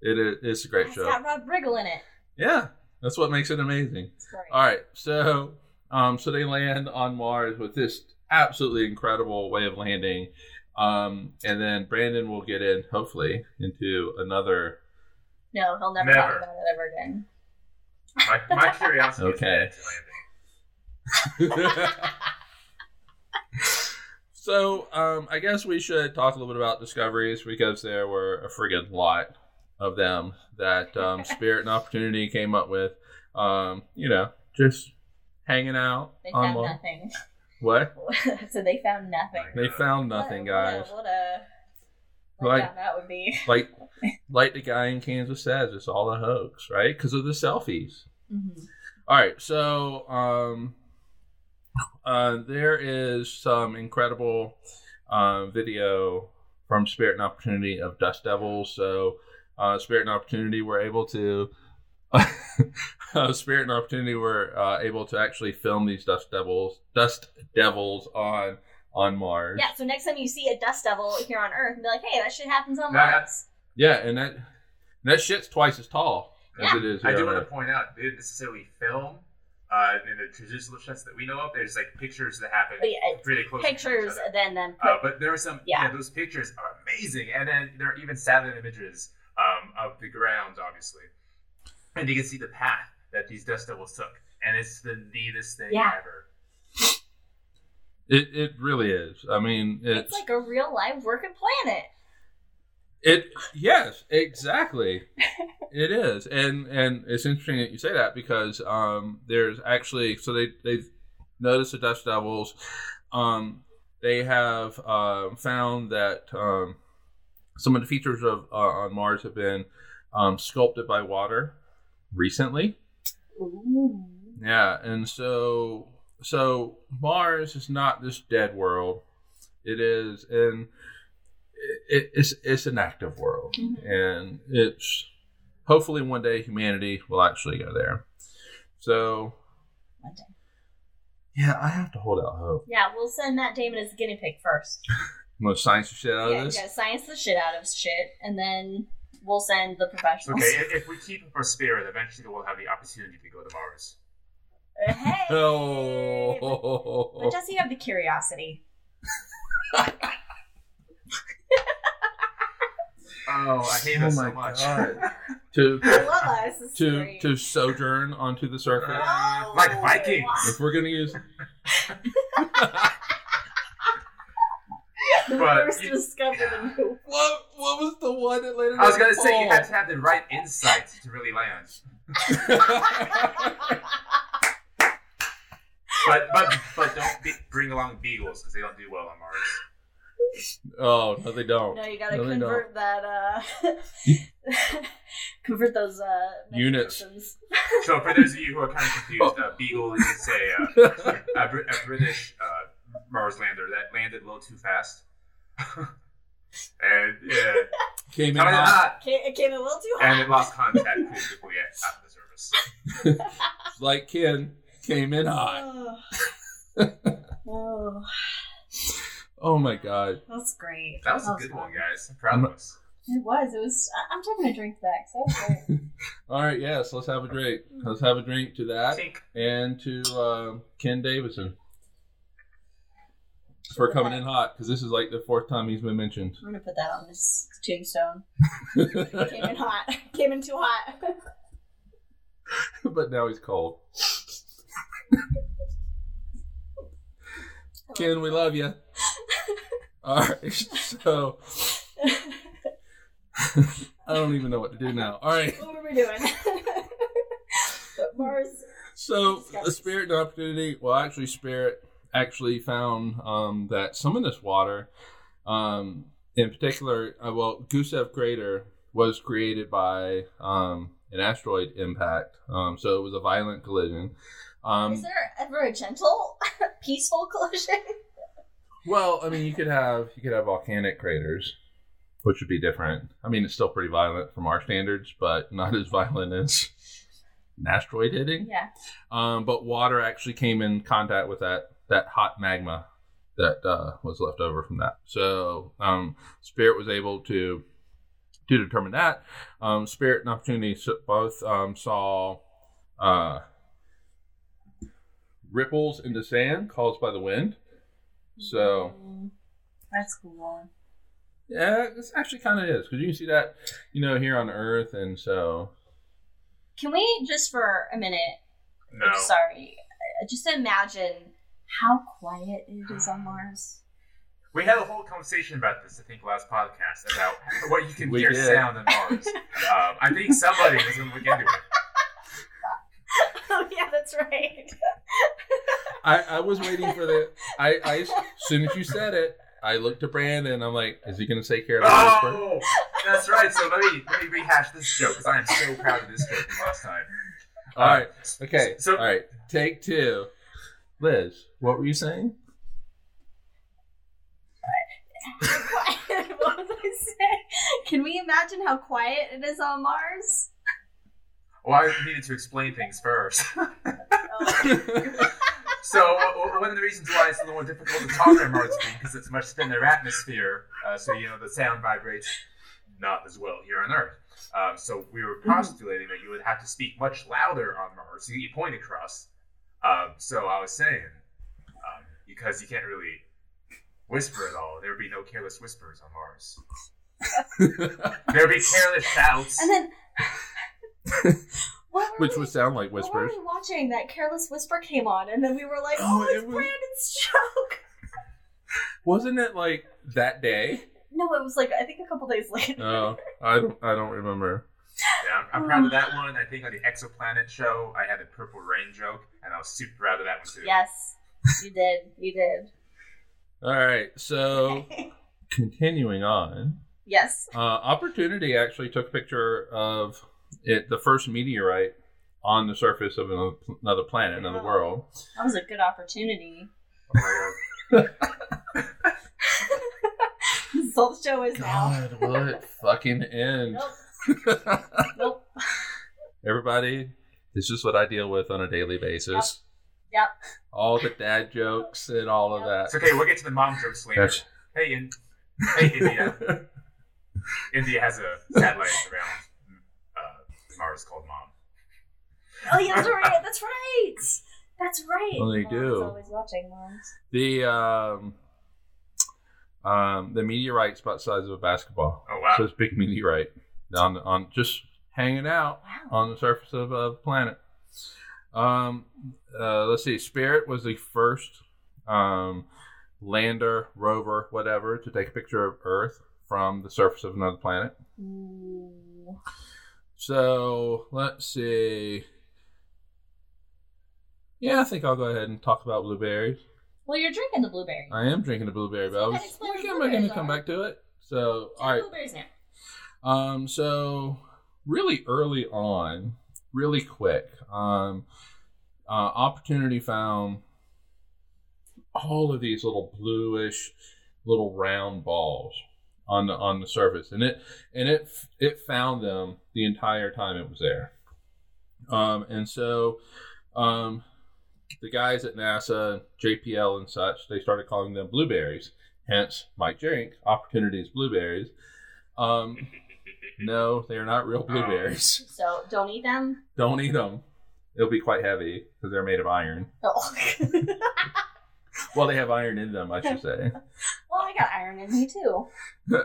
It's a great show. It's got Rob Riggle in it. Yeah, that's what makes it amazing. All right, so they land on Mars with this absolutely incredible way of landing. And then Brandon will get in, hopefully, into another... No, he'll never talk about it ever again. My curiosity is landing. So, I guess we should talk a little bit about discoveries, because there were a friggin' lot of them that Spirit and Opportunity came up with. Just hanging out. They found nothing. What? So they found nothing. They found nothing, guys. What that would be. like the guy in Kansas says, it's all a hoax, right? Because of the selfies. Mm-hmm. All right, so there is some incredible video from Spirit and Opportunity of Dust Devils. So Spirit and Opportunity were able to actually film these dust devils on Mars. Yeah, so next time you see a dust devil here on Earth, be like, hey, that shit happens on Mars. Yeah, and that shit's twice as tall as it is here. I do want to point out, they didn't necessarily film in the traditional sense that we know of. There's like pictures that happen pretty close to each other. But there were some, those pictures are amazing. And then there are even satellite images of the ground, obviously. And you can see the path that these dust devils took. And it's the neatest thing ever. It really is. I mean, it's like a real live working planet. Yes, exactly. It is, and it's interesting that you say that, because there's actually, so they've noticed the dust devils. They have found that some of the features of on Mars have been sculpted by water recently. Ooh. Yeah, and so. So Mars is not this dead world. It is, and it's an active world, mm-hmm. and it's hopefully one day humanity will actually go there. So, one day. Yeah, I have to hold out hope. Yeah, we'll send Matt Damon as a guinea pig first. I'm gonna science the shit out of this. Yeah, science the shit out of shit, and then we'll send the professionals. Okay, if we keep our Spirit, eventually we'll have the opportunity to go to Mars. Hey! Oh. But does he have the curiosity? I hate us so much. To sojourn onto the surface. Like Vikings! If we're going to use... What was the one that later... I was going to say, you had to have the right insight to really land. But don't bring along beagles, because they don't do well on Mars. Oh, no, they don't. No, you gotta convert that. Convert those units. So for those of you who are kind of confused, beagle, you could say a British Mars lander that landed a little too fast. And it came a little too hot, and it lost contact with people out of the service. Like Ken. Came in hot. Oh. Oh my god. That's great. That was a good one, guys. I'm proud of us. It was. I'm taking a drink back. So great. All right. Yes. Let's have a drink. Let's have a drink to that and to Ken Davison for coming in hot, because this is like the fourth time he's been mentioned. I'm gonna put that on this tombstone. Came in hot. Came in too hot. But now he's cold. Ken, we love you. All right, so I don't even know what to do now. All right, what were we doing? But Mars. So the Spirit and Opportunity. Well, actually, Spirit found that some of this water, in particular, Gusev Crater was created by an asteroid impact. So it was a violent collision. Is there ever a gentle, peaceful collision? Well, I mean, you could have volcanic craters. which would be different. I mean, it's still pretty violent from our standards, but not as violent as an asteroid hitting. Yeah. But water actually came in contact with that hot magma that was left over from that. So Spirit was able to determine that. Spirit and Opportunity both saw ripples in the sand caused by the wind. So that's cool. Yeah, this actually kind of is, because you can see that, you know, here on Earth, and so. Can we just for a minute? No. I'm sorry. Just imagine how quiet it is on Mars. We had a whole conversation about this, I think, last podcast, about what you can hear sound on Mars. I think somebody was going to look into it. Oh, yeah, that's right. I was waiting for the... I as soon as you said it, I looked to Brandon, and I'm like, is he going to say Carolina? Oh, that's right. So let me rehash this joke, because I am so proud of this joke from last time. All right. Okay. So, all right. Take two. Liz, what were you saying? What was I saying? Can we imagine how quiet it is on Mars? Well, I needed to explain things first. Oh. So one of the reasons why it's a little more difficult to talk on Mars is because it's a much thinner atmosphere. So, you know, the sound vibrates not as well here on Earth. So we were postulating that you would have to speak much louder on Mars to get your point across. So I was saying, because you can't really whisper at all, there would be no careless whispers on Mars. There would be careless shouts. And then... Which would sound like whispers. We were watching that Careless Whisper came on, and then we were like, "Oh, it's Brandon's joke." Wasn't it like that day? No, it was like I think a couple days later. Oh, I don't remember. Yeah, I'm proud of that one. I think on the Exoplanet show, I had a Purple Rain joke, and I was super proud of that one too. Yes, you did. You did. All right, so continuing on. Yes. Opportunity actually took a picture of the first meteorite on the surface of another planet, another world. That was a good opportunity. Oh my God. This is all the show is now. God, will it fucking end? Nope. Everybody, this is what I deal with on a daily basis. Yep. All the dad jokes and all of that. It's okay, we'll get to the mom jokes later. That's... Hey, India. India has a satellite around Mars called Mom. Oh yeah, that's right. Well, they Mom's do. Always watching Mars. The meteorite's about the size of a basketball. Oh wow! So it's a big meteorite on just hanging out on the surface of a planet. Let's see. Spirit was the first lander, rover, whatever, to take a picture of Earth from the surface of another planet. Ooh. So, let's see. Yeah, I think I'll go ahead and talk about blueberries. Well, you're drinking the blueberry. I am drinking the blueberry, but we're going to come back to it. So, all right. Blueberries now. So, really early on, really quick, Opportunity found all of these little bluish, little round balls on the surface, and it found them the entire time it was there, and so the guys at NASA, JPL and such, they started calling them blueberries, hence my drink, Opportunities Blueberries. No, they are not real blueberries, so don't eat them. It'll be quite heavy because they're made of iron. Well, they have iron in them, I should say. Well, I got iron in me, too.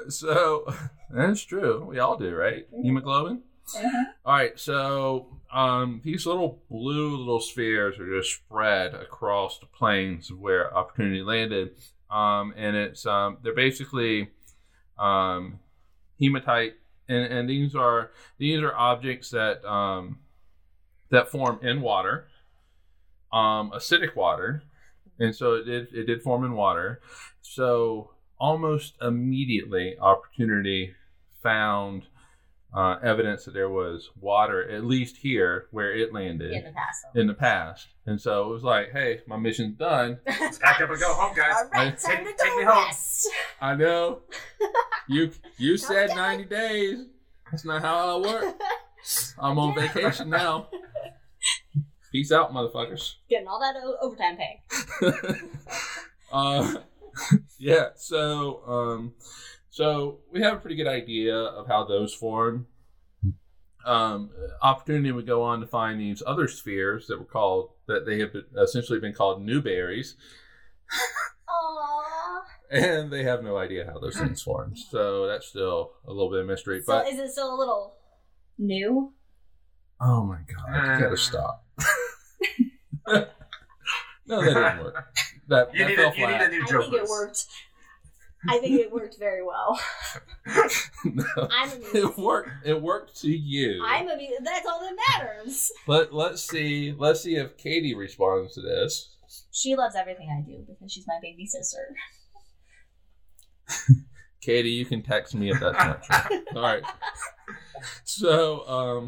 So, that's true. We all do, right? Hemoglobin? Uh-huh. All right, so these little blue little spheres are just spread across the plains of where Opportunity landed. And it's they're basically hematite. And these are objects that form in water, acidic water. And so it did form in water. So almost immediately, Opportunity found evidence that there was water, at least here where it landed in the past. And so it was like, hey, my mission's done. Let's pack up and go home, guys. All right, take me home. I know. You said 90 days. That's not how I work. I'm on vacation now. Peace out, motherfuckers. Getting all that overtime pay. Yeah, so so we have a pretty good idea of how those form. Opportunity would go on to find these other spheres that were called, that they have essentially been called newberries. Aww. And they have no idea how those things form. So that's still a little bit of mystery. So but is it still a little new? Oh my God, you gotta stop. No, that didn't work. You need a new joke. I think it worked very well. No, I'm amused. It worked to you. I'm amused. That's all that matters. Let's see if Katie responds to this. She loves everything I do because she's my baby sister. Katie, you can text me if that's not true. All right. So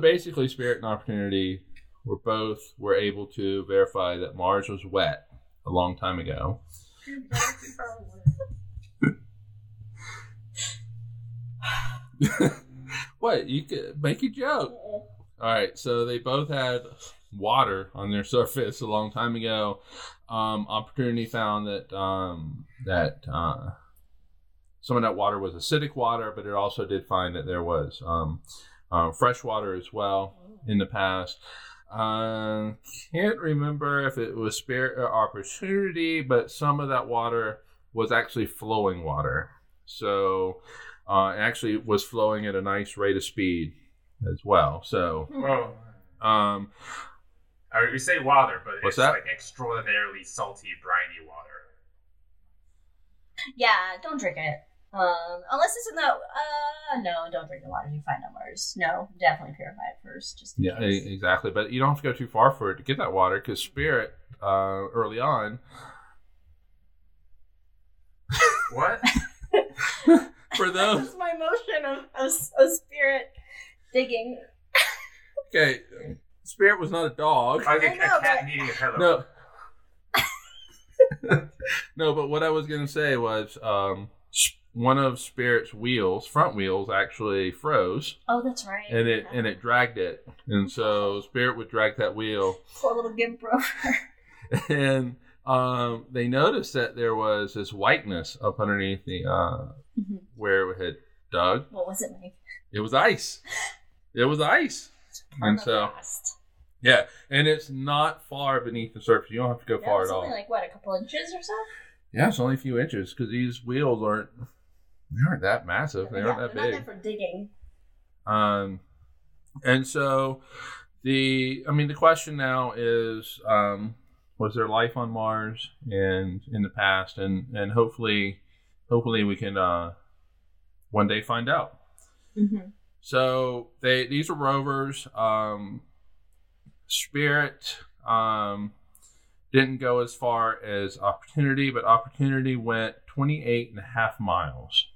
basically, Spirit and Opportunity were both able to verify that Mars was wet a long time ago. What? You could make a joke. All right, so they both had water on their surface a long time ago. Opportunity found that that some of that water was acidic water, but it also did find that there was fresh water as well in the past. Can't remember if it was Spirit or Opportunity, but some of that water was actually flowing water. So it actually was flowing at a nice rate of speed as well. So I mean, we say water, but it's like extraordinarily salty, briny water. Yeah, don't drink it. Unless it's in the no, don't drink the water you find on Mars. No, definitely purify it first. Just in case. Exactly. But you don't have to go too far for it to get that water, because Spirit early on. What? For those, that was my motion of Spirit digging. Okay, Spirit was not a dog. I think a cat needing a pillow. No. No, but what I was going to say was one of Spirit's wheels, front wheels, actually froze. Oh, that's right. And it dragged it. And so Spirit would drag that wheel. Poor little gimp rover. And they noticed that there was this whiteness up underneath the where it had dug. What was it, Mike? It was ice. It was ice. And so fast. Yeah. And it's not far beneath the surface. You don't have to go far at all. It's only like, what, a couple inches or so? Yeah, it's only a few inches, because these wheels aren't that massive. They aren't that big. They're not there for digging. And so the question now is, was there life on Mars and in the past? And hopefully we can one day find out. Mm-hmm. So these are rovers. Spirit. Didn't go as far as Opportunity, but Opportunity went 28 and a half miles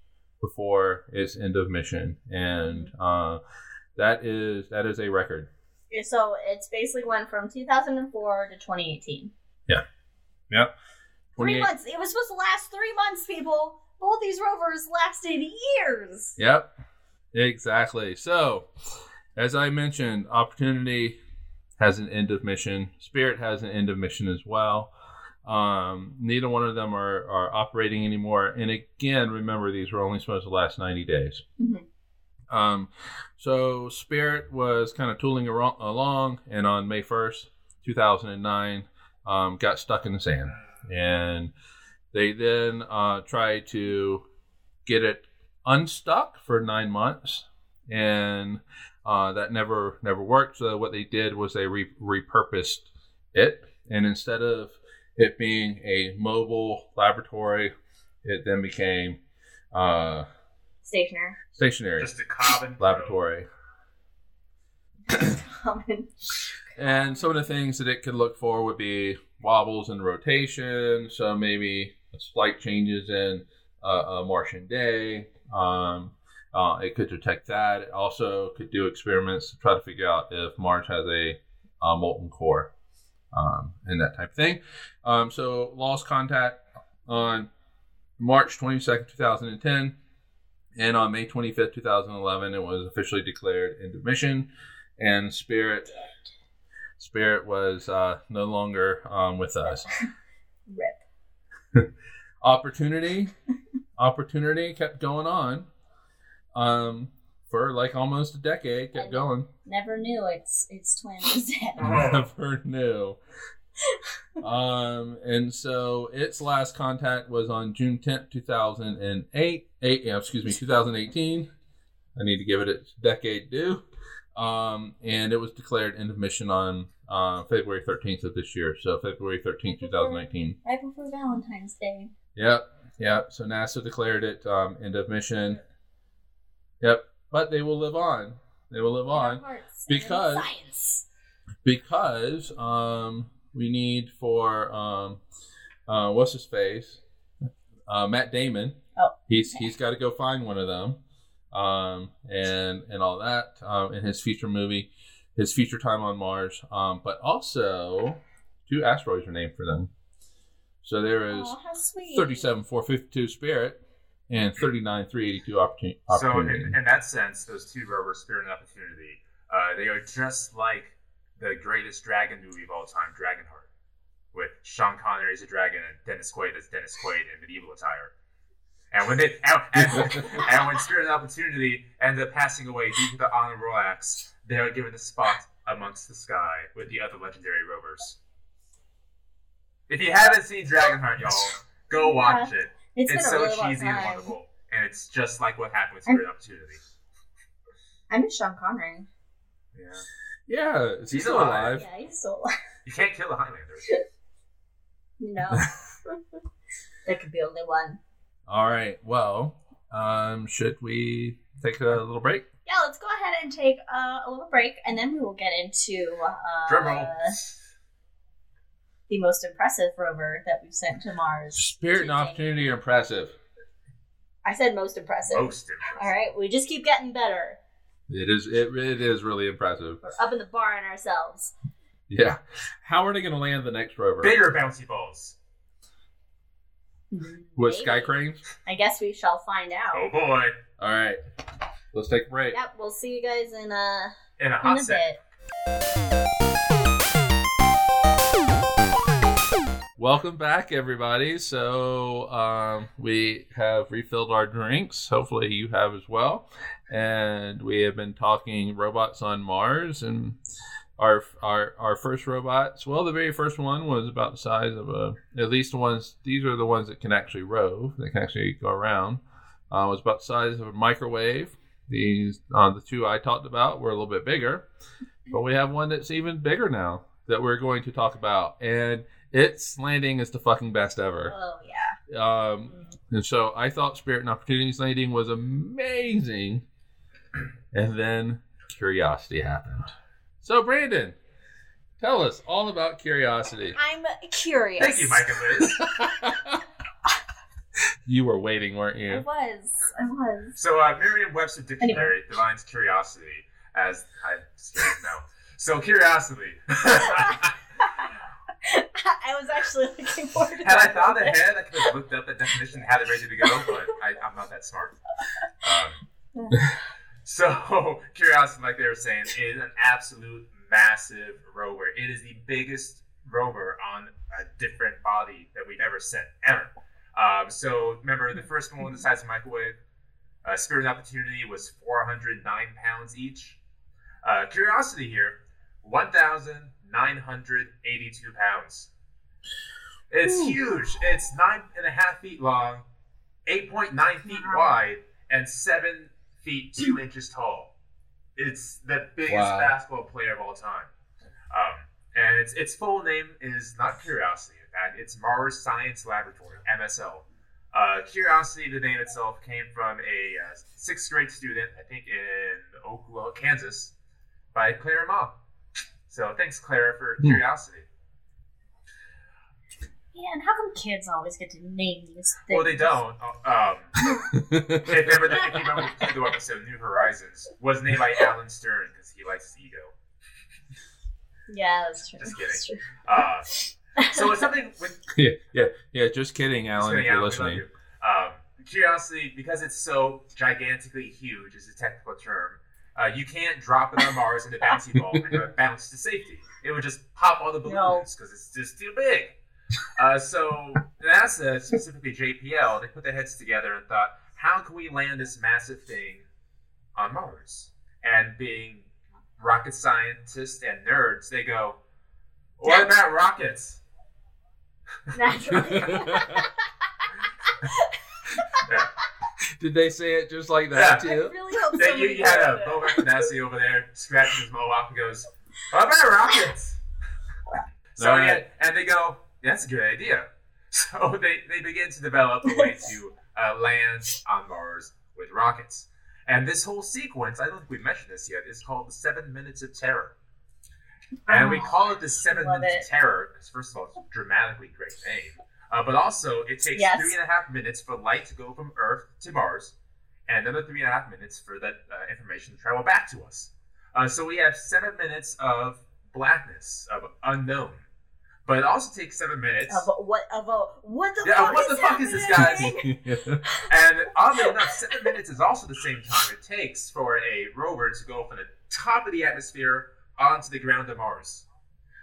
before its end of mission, and that is a record. Yeah, so it's basically went from 2004 to 2018. Yeah, yeah. 3 months. It was supposed to last 3 months, people. Both these rovers lasted years. Yep, exactly. So, as I mentioned, Opportunity has an end of mission. Spirit has an end of mission as well. Neither one of them are operating anymore. And again, remember, these were only supposed to last 90 days. Mm-hmm. So Spirit was kind of tooling along, and on May 1st, 2009, got stuck in the sand. And they then tried to get it unstuck for 9 months. And that never worked. So what they did was they repurposed it, and instead of it being a mobile laboratory, it then became stationary, just a common laboratory. And some of the things that it could look for would be wobbles and rotation, so maybe slight changes in a Martian day. It could detect that. It also could do experiments to try to figure out if Mars has a molten core and that type of thing. So lost contact on March 22nd, 2010. And on May 25th, 2011, it was officially declared into mission. And Spirit was no longer with us. Rip. Opportunity kept going on for like almost a decade. Kept going. Never knew its twin was dead. Never knew. And so its last contact was on June 10th, 2018. I need to give it its decade due. And it was declared end of mission on February 13th of this year. So February 13th, 2019. Right before Valentine's Day. Yep. So NASA declared it end of mission. Yep. But they will live on. Because we need for what's his face? Matt Damon. Oh. He's got to go find one of them. And all that in his feature movie, his feature time on Mars. But also 2 asteroids are named for them. So there is 37,452 Spirit and 39,382 Opportunity. So in that sense, those 2 rovers, Spirit and Opportunity, they are just like the greatest dragon movie of all time, Dragonheart, with Sean Connery as a dragon and Dennis Quaid as Dennis Quaid in medieval attire. And when Spirit and Opportunity end up passing away due to the honorable acts, they are given a spot amongst the sky with the other legendary rovers. If you haven't seen Dragonheart, y'all, go watch it. It's so really cheesy and wonderful. And it's just like what happened with Spirit and Opportunity. I miss Sean Connery. Yeah, he's still alive. Yeah, he's still alive. You can't kill the Highlanders. No. That could be only one. All right, well, should we take a little break? Yeah, let's go ahead and take a little break, and then we will get into the most impressive rover that we've sent to Mars. Spirit and Opportunity are impressive. I said most impressive. Most impressive. All right, we just keep getting better. It is really impressive. We're up in the bar on ourselves. Yeah. How are they going to land the next rover? Bigger bouncy balls. With sky cranes? I guess we shall find out. Oh boy. Alright. Let's take a break. Yep, we'll see you guys in a hot set. Welcome back, everybody. So we have refilled our drinks. Hopefully you have as well. And we have been talking robots on Mars, and our first robots. Well, the very first one was about the size of a, at least the ones, these are the ones that can actually rove. They can actually go around. It was about the size of a microwave. These, the 2 I talked about were a little bit bigger, but we have one that's even bigger now that we're going to talk about. And its landing is the fucking best ever. Oh yeah. And so I thought Spirit and Opportunity's landing was amazing. And then Curiosity happened. So, Brandon, tell us all about Curiosity. I'm curious. Thank you, Mike and Liz. You were waiting, weren't you? I was. So, Merriam-Webster Dictionary defines curiosity as... I still don't know. So, curiosity. I was actually looking forward to that. Had I thought ahead, I could have looked up that definition and had it ready to go, but I'm not that smart. So, Curiosity, like they were saying, is an absolute massive rover. It is the biggest rover on a different body that we've ever sent, ever. So, remember, the first one was the size of a microwave. Spirit and Opportunity was 409 pounds each. Curiosity here, 1,982 pounds. It's huge. It's 9.5 feet long, 8.9 feet wide, and 7 feet, 2 inches tall. It's the biggest basketball player of all time. And its full name is not Curiosity, in fact. It's Mars Science Laboratory, MSL. Curiosity, the name itself, came from a 6th grade student, I think in Oklahoma, Kansas, by Clara Ma. So thanks, Clara, for Curiosity. Yeah, and how come kids always get to name these things. Well, they don't. If you remember the Pluto episode, New Horizons, was named by Alan Stern because he likes his ego. Yeah, that's true. Just kidding. That's true. So it's something with... Yeah, just kidding, Alan, if you're listening. Curiosity, because it's so gigantically huge, is a technical term. You can't drop it on Mars in a bouncy ball and bounce to safety. It would just pop all the balloons because it's just too big. So NASA, specifically JPL, they put their heads together and thought, how can we land this massive thing on Mars? And being rocket scientists and nerds, they go, what about rockets? Naturally. Did they say it just like that too? I really hope so. You had a Bobak Ferdowsi over there scratching his mohawk and goes, what about rockets? And they go, that's a good idea. So they begin to develop a way to land on Mars with rockets. And this whole sequence, I don't think we mentioned this yet, is called the 7 minutes of terror. And we call it the 7 minutes of terror because, first of all, it's a dramatically great name. But also, it takes 3.5 minutes for light to go from Earth to Mars, and another 3.5 minutes for that information to travel back to us. So we have 7 minutes of blackness, of unknown. But it also takes 7 minutes. What the fuck is this, guys? And oddly enough, 7 minutes is also the same time it takes for a rover to go from the top of the atmosphere onto the ground of Mars.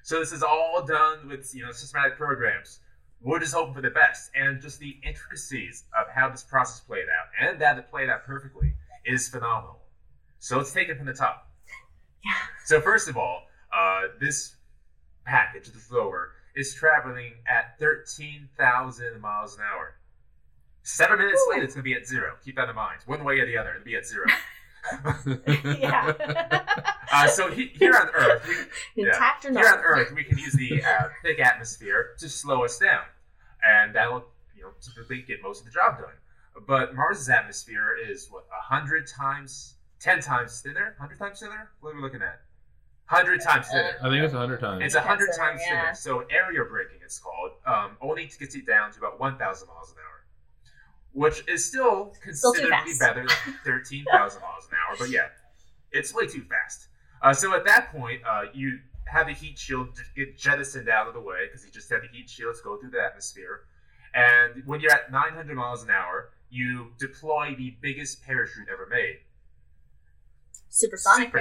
So this is all done with systematic programs. We're just hoping for the best, and just the intricacies of how this process played out, and that it played out perfectly, is phenomenal. So let's take it from the top. Yeah. So first of all, this package, this rover, is traveling at 13,000 miles an hour. 7 minutes later, it's going to be at zero. Keep that in mind. One way or the other, it'll be at zero. So here on Earth, we can use the thick atmosphere to slow us down, and that'll typically get most of the job done. But Mars's atmosphere is 100 times thinner. What are we looking at? 100 times thinner. I think it's 100 times. It's 100 times thinner. So area braking, it's called. Only to get it down to about 1,000 miles an hour. Which is still considerably better than 13,000 miles an hour, but it's way too fast. So at that point, you have the heat shield get jettisoned out of the way because you just have the heat shields go through the atmosphere. And when you're at 900 miles an hour, you deploy the biggest parachute ever made. Supersonic.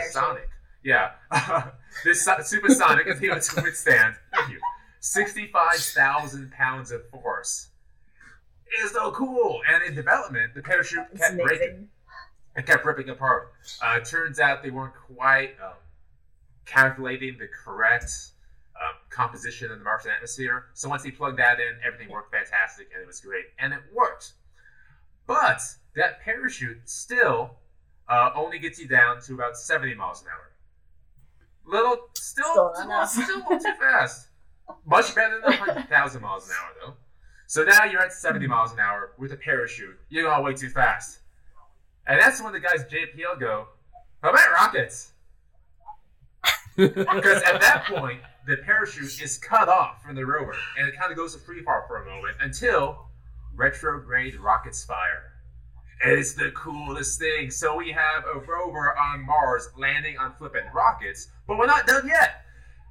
Yeah. This supersonic is able to withstand 65,000 pounds of force. Is so cool, and in development, the parachute kept breaking. It kept ripping apart. Turns out they weren't quite calculating the correct composition in the Martian atmosphere. So once they plugged that in, everything worked fantastic, and it was great, and it worked. But that parachute still only gets you down to about 70 miles an hour. Still not too fast. Much better than 100,000 miles an hour, though. So now you're at 70 miles an hour with a parachute. You're going way too fast. And that's when the guys at JPL go, how about rockets? Because at that point, the parachute is cut off from the rover, and it kind of goes to free fall for a moment until retrograde rockets fire. And it's the coolest thing. So we have a rover on Mars landing on flipping rockets, but we're not done yet.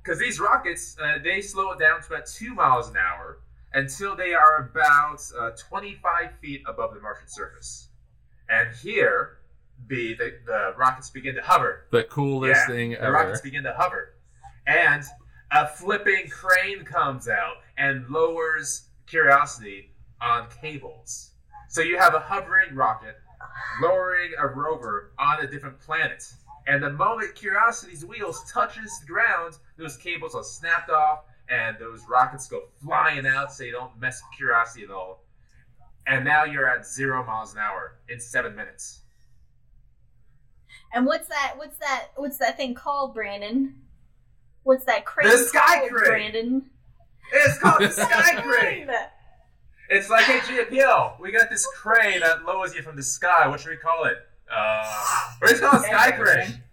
Because these rockets, they slow it down to about 2 miles an hour, until they are about 25 feet above the Martian surface. And here, the rockets begin to hover. The coolest thing ever. The rockets begin to hover. And a flipping crane comes out and lowers Curiosity on cables. So you have a hovering rocket lowering a rover on a different planet. And the moment Curiosity's wheels touches the ground, those cables are snapped off, and those rockets go flying out so you don't mess with Curiosity at all. And now you're at 0 miles an hour in 7 minutes. And what's that thing called, Brandon? What's that crane? The sky crane, Brandon. It's called the sky crane. It's like, hey, JPL, we got this crane that lowers you from the sky. What should we call it? We're just calling it sky crane.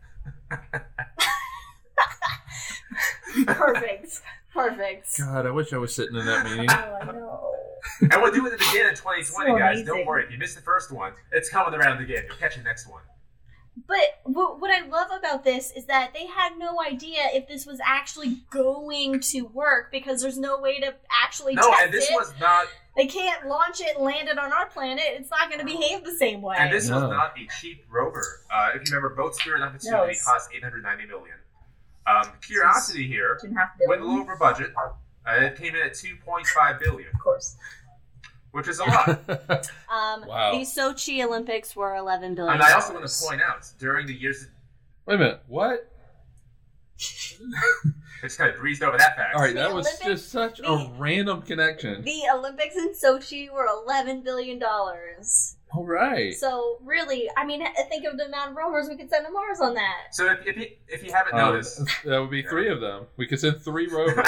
Perfect. God, I wish I was sitting in that meeting. Oh, no. And we'll do it again in 2020, so guys. Amazing. Don't worry. If you missed the first one, it's coming around again. You'll catch the next one. But what I love about this is that they had no idea if this was actually going to work because there's no way to actually test it. No, and this was not... They can't launch it and land it on our planet. It's not going to behave the same way. And this was not a cheap rover. If you remember, both Spirit and Opportunity cost $890 million. Curiosity here went a little over budget. It came in at $2.5 billion. Of course. Which is a lot. Wow. The Sochi Olympics were $11 billion. And I also want to point out, during the years... Wait a minute. What? I just kind of breezed over that fact. All right, that was just such a random connection. The Olympics in Sochi were $11 billion. All right. So, really, I mean, think of the amount of rovers we could send to Mars on that. So, if you haven't noticed... That would be three of them. We could send three rovers.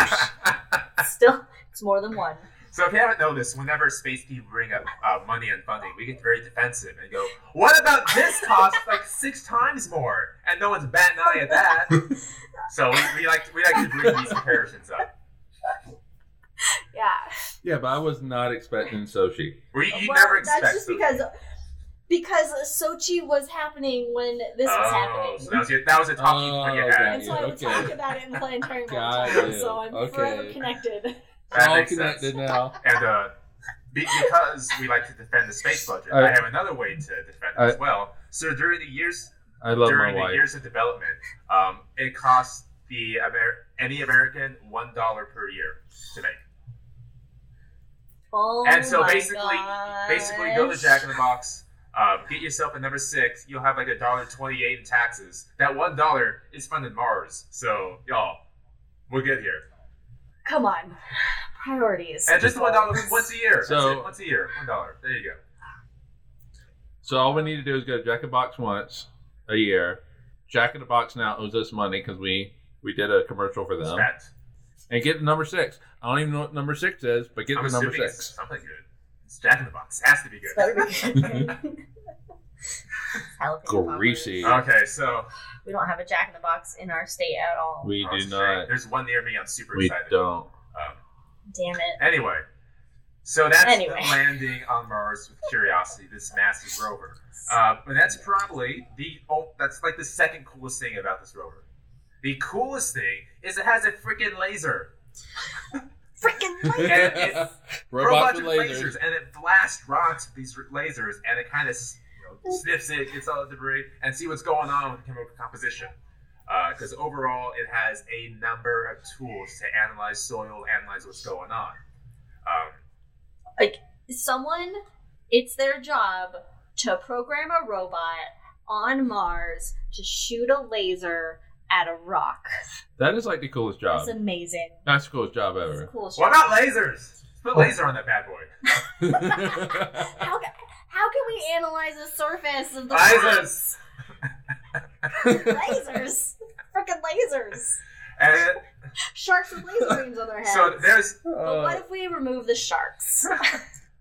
Still, it's more than one. So if you haven't noticed, whenever space people bring up money and funding, we get very defensive and go, what about this cost like six times more? And no one's batting an eye at that. So we like to bring these comparisons up. Yeah. Yeah, but I was not expecting Sochi. You never expect that's just Sochi. Because Sochi was happening when this was happening. So that was a talking point you had. And so I would talk about it in planetary time, so I'm forever connected. That all connected now. And because we like to defend the space budget, I have another way to defend it as well. So during the years of development, it cost any American $1 per year to make. Oh, and so basically go to Jack in the Box, get yourself a number 6. You'll have like $1.28 in taxes. That $1 is funded Mars. So y'all, we're good here. Come on. Priorities. And just $1 once a year. So, that's it. Once a year. $1. There you go. So all we need to do is go to Jack in the Box once a year. Jack in the Box now owes us money because we did a commercial for them. That's and get the number 6. I don't even know what number 6 is, but get the number 6. It's something good. It's Jack in the Box. It has to be good. Greasy. Okay, so we don't have a Jack in the Box in our state at all. We do not. There's one near me. I'm super excited. We don't. Damn it. Anyway, so that's the landing on Mars with Curiosity, this massive rover. But that's probably that's like the second coolest thing about this rover. The coolest thing is it has a freaking laser. Freaking laser! It's robots with lasers, and it blasts rocks with these lasers, and it kind of sniffs it, gets all the debris, and see what's going on with the chemical composition. Because overall, it has a number of tools to analyze soil, analyze what's going on. It's their job to program a robot on Mars to shoot a laser at a rock. That is like the coolest job. That's amazing. That's the coolest job ever. Coolest what job. About lasers? Put laser on that bad boy. How can we analyze the surface of the lasers? Lasers, freaking lasers! And sharks with laser beams on their heads. So there's. But what if we remove the sharks?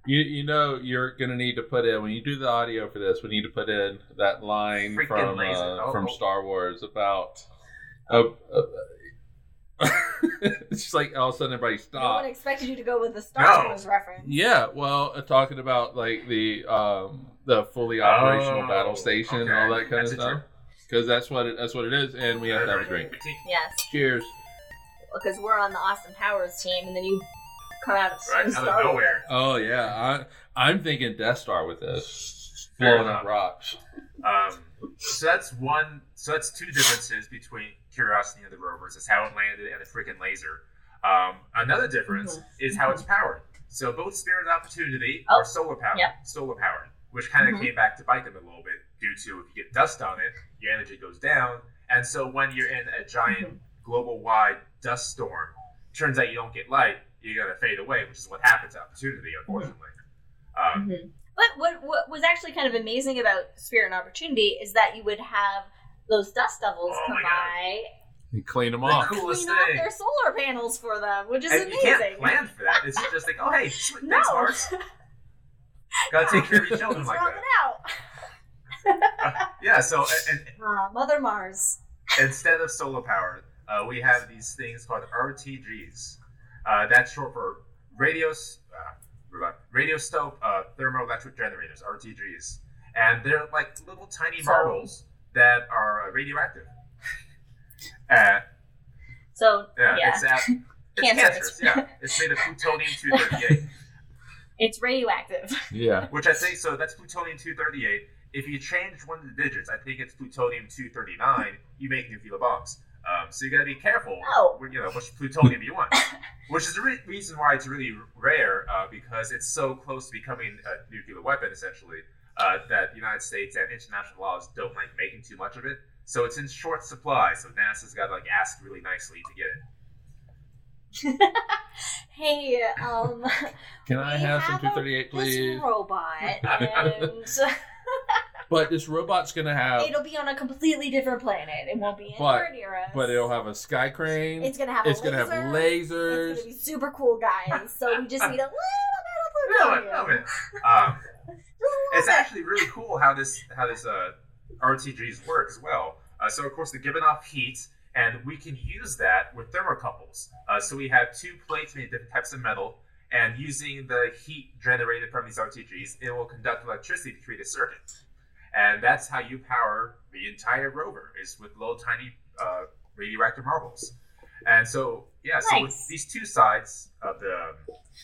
You know you're gonna need to put in when you do the audio for this. We need to put in that line from Star Wars about. It's just like all of a sudden everybody stopped. No one expected you to go with the Star Wars reference. Yeah, well, talking about like the fully operational battle station and all that kind of stuff. Because that's what it is, and we have to have a drink. Yes. Cheers. Because we're on the Austin Powers team, and then you come out of Star Wars. Nowhere. Oh yeah, I'm thinking Death Star with this blowing up rocks. So that's two differences between Curiosity and the rovers. It's how it landed and the freaking laser. Another difference is how it's powered. So both Spirit and Opportunity are solar powered. Yep. Solar powered, which kind of came back to bite them a little bit due to if you get dust on it, your energy goes down. And so when you're in a giant global wide dust storm, turns out you don't get light. You're gonna fade away, which is what happened to Opportunity, unfortunately. But what was actually kind of amazing about Spirit and Opportunity is that you would have those dust devils come by and clean them off. Clean off their solar panels for them, which is amazing. You can't plan for that. It's just like, oh, hey, thanks, Mars. Gotta take care of your children like that. Yeah, so... Mother Mars. Instead of solar power, we have these things called RTGs. That's short for radios... provide radioscope, thermoelectric generators, RTGs, and they're like little tiny marbles that are radioactive. It's cancerous. Yeah, it's made of plutonium-238. It's radioactive. Yeah, which I think so. That's plutonium-238. If you change one of the digits, I think it's plutonium-239. You make nuclear bombs. So you got to be careful. When, you know, which plutonium you want, which is the reason why it's really rare, because it's so close to becoming a nuclear weapon, essentially, that the United States and international laws don't like making too much of it. So it's in short supply. So NASA's got to like ask really nicely to get it. Hey, can I have some 238, please? This robot, and but this robot's gonna have. It'll be on a completely different planet. It won't be anywhere near us. But it'll have a sky crane. It's gonna have. It's gonna have lasers. It's gonna be super cool, guys. So we just need a little bit of plutonium. It's actually really cool how this RTGs work as well. So of course they're giving off heat. And we can use that with thermocouples. So we have two plates made of different types of metal, and using the heat generated from these RTGs, it will conduct electricity to create a circuit. And that's how you power the entire rover, is with little tiny radioactive marbles. And so, so with these two sides of the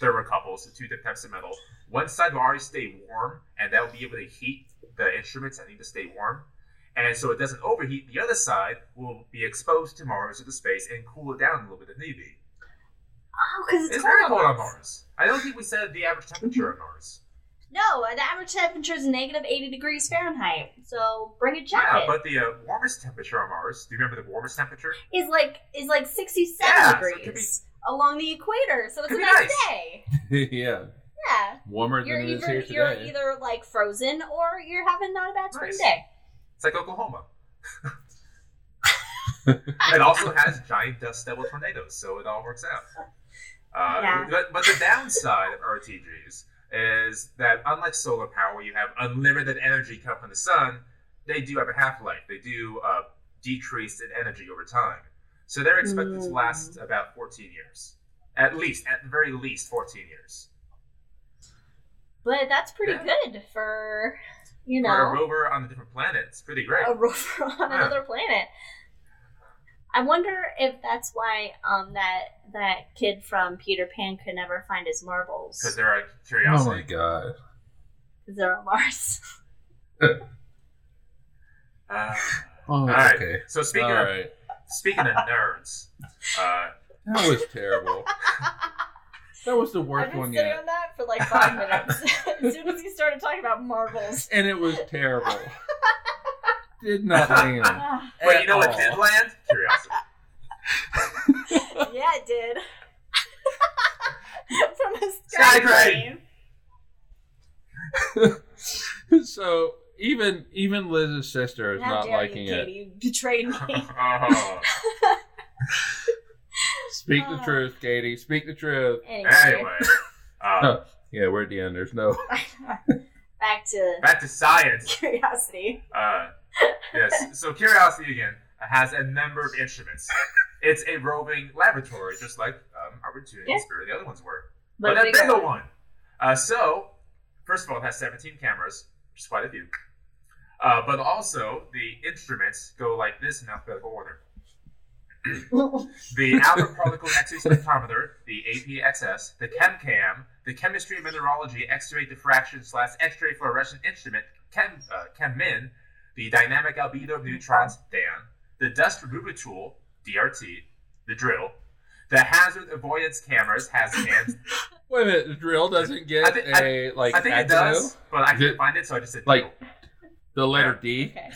thermocouples, the two different types of metal, one side will already stay warm, and that will be able to heat the instruments that need to stay warm. And so it doesn't overheat. The other side will be exposed to Mars or to space and cool it down a little bit if need be. Oh, because it's very cold on Mars. I don't think we said the average temperature on Mars. No, the average temperature is -80°F. So bring a jacket. Yeah, but the warmest temperature on Mars, do you remember the warmest temperature? Is like 67 degrees along the equator. So it's a nice day. Yeah. Yeah. Warmer than it is here today. You're either like frozen or you're having not a bad spring day. It's like Oklahoma. It also has giant dust devil tornadoes, so it all works out. But the downside of RTGs is that unlike solar power, you have unlimited energy come from the sun. They do have a half-life. They do decrease in energy over time. So they're expected to last about 14 years. At the very least, 14 years. But that's pretty good for... You know, or a rover on a different planet. It's pretty great. A rover on another planet. I wonder if that's why that kid from Peter Pan could never find his marbles. Because they're on Curiosity. Oh my god. Because they're on Mars. All right. Okay. So speaking of nerds, that was terrible. That was the worst one yet. I've been sitting on that for like 5 minutes. As soon as he started talking about marbles. And it was terrible. Did not land. But you know what did land? Curiosity. Yeah, it did. From the sky crane. So even Liz's sister is not liking it. You betrayed me. Speak the truth, Katie. Speak the truth. Anyway. Yeah, we're at the end. There's no... Back to science. Curiosity. Yes. So Curiosity, again, has a number of instruments. It's a roving laboratory, just like Opportunity and Spirit, the other ones were. But a bigger one. So, first of all, it has 17 cameras, which is quite a few. But also, the instruments go like this in alphabetical order. The Outer Particle X-ray Spectrometer, the APXS, the ChemCam, the Chemistry and Mineralogy X-ray Diffraction / X-ray Fluorescent Instrument, ChemMin, the Dynamic Albedo of Neutrons, DAN, the Dust Removal Tool, DRT, the Drill, the Hazard Avoidance Cameras, HAZCAMs. Wait a minute, the Drill doesn't get I think it does, but I couldn't find it, so I just said like Drill. The letter D? Okay.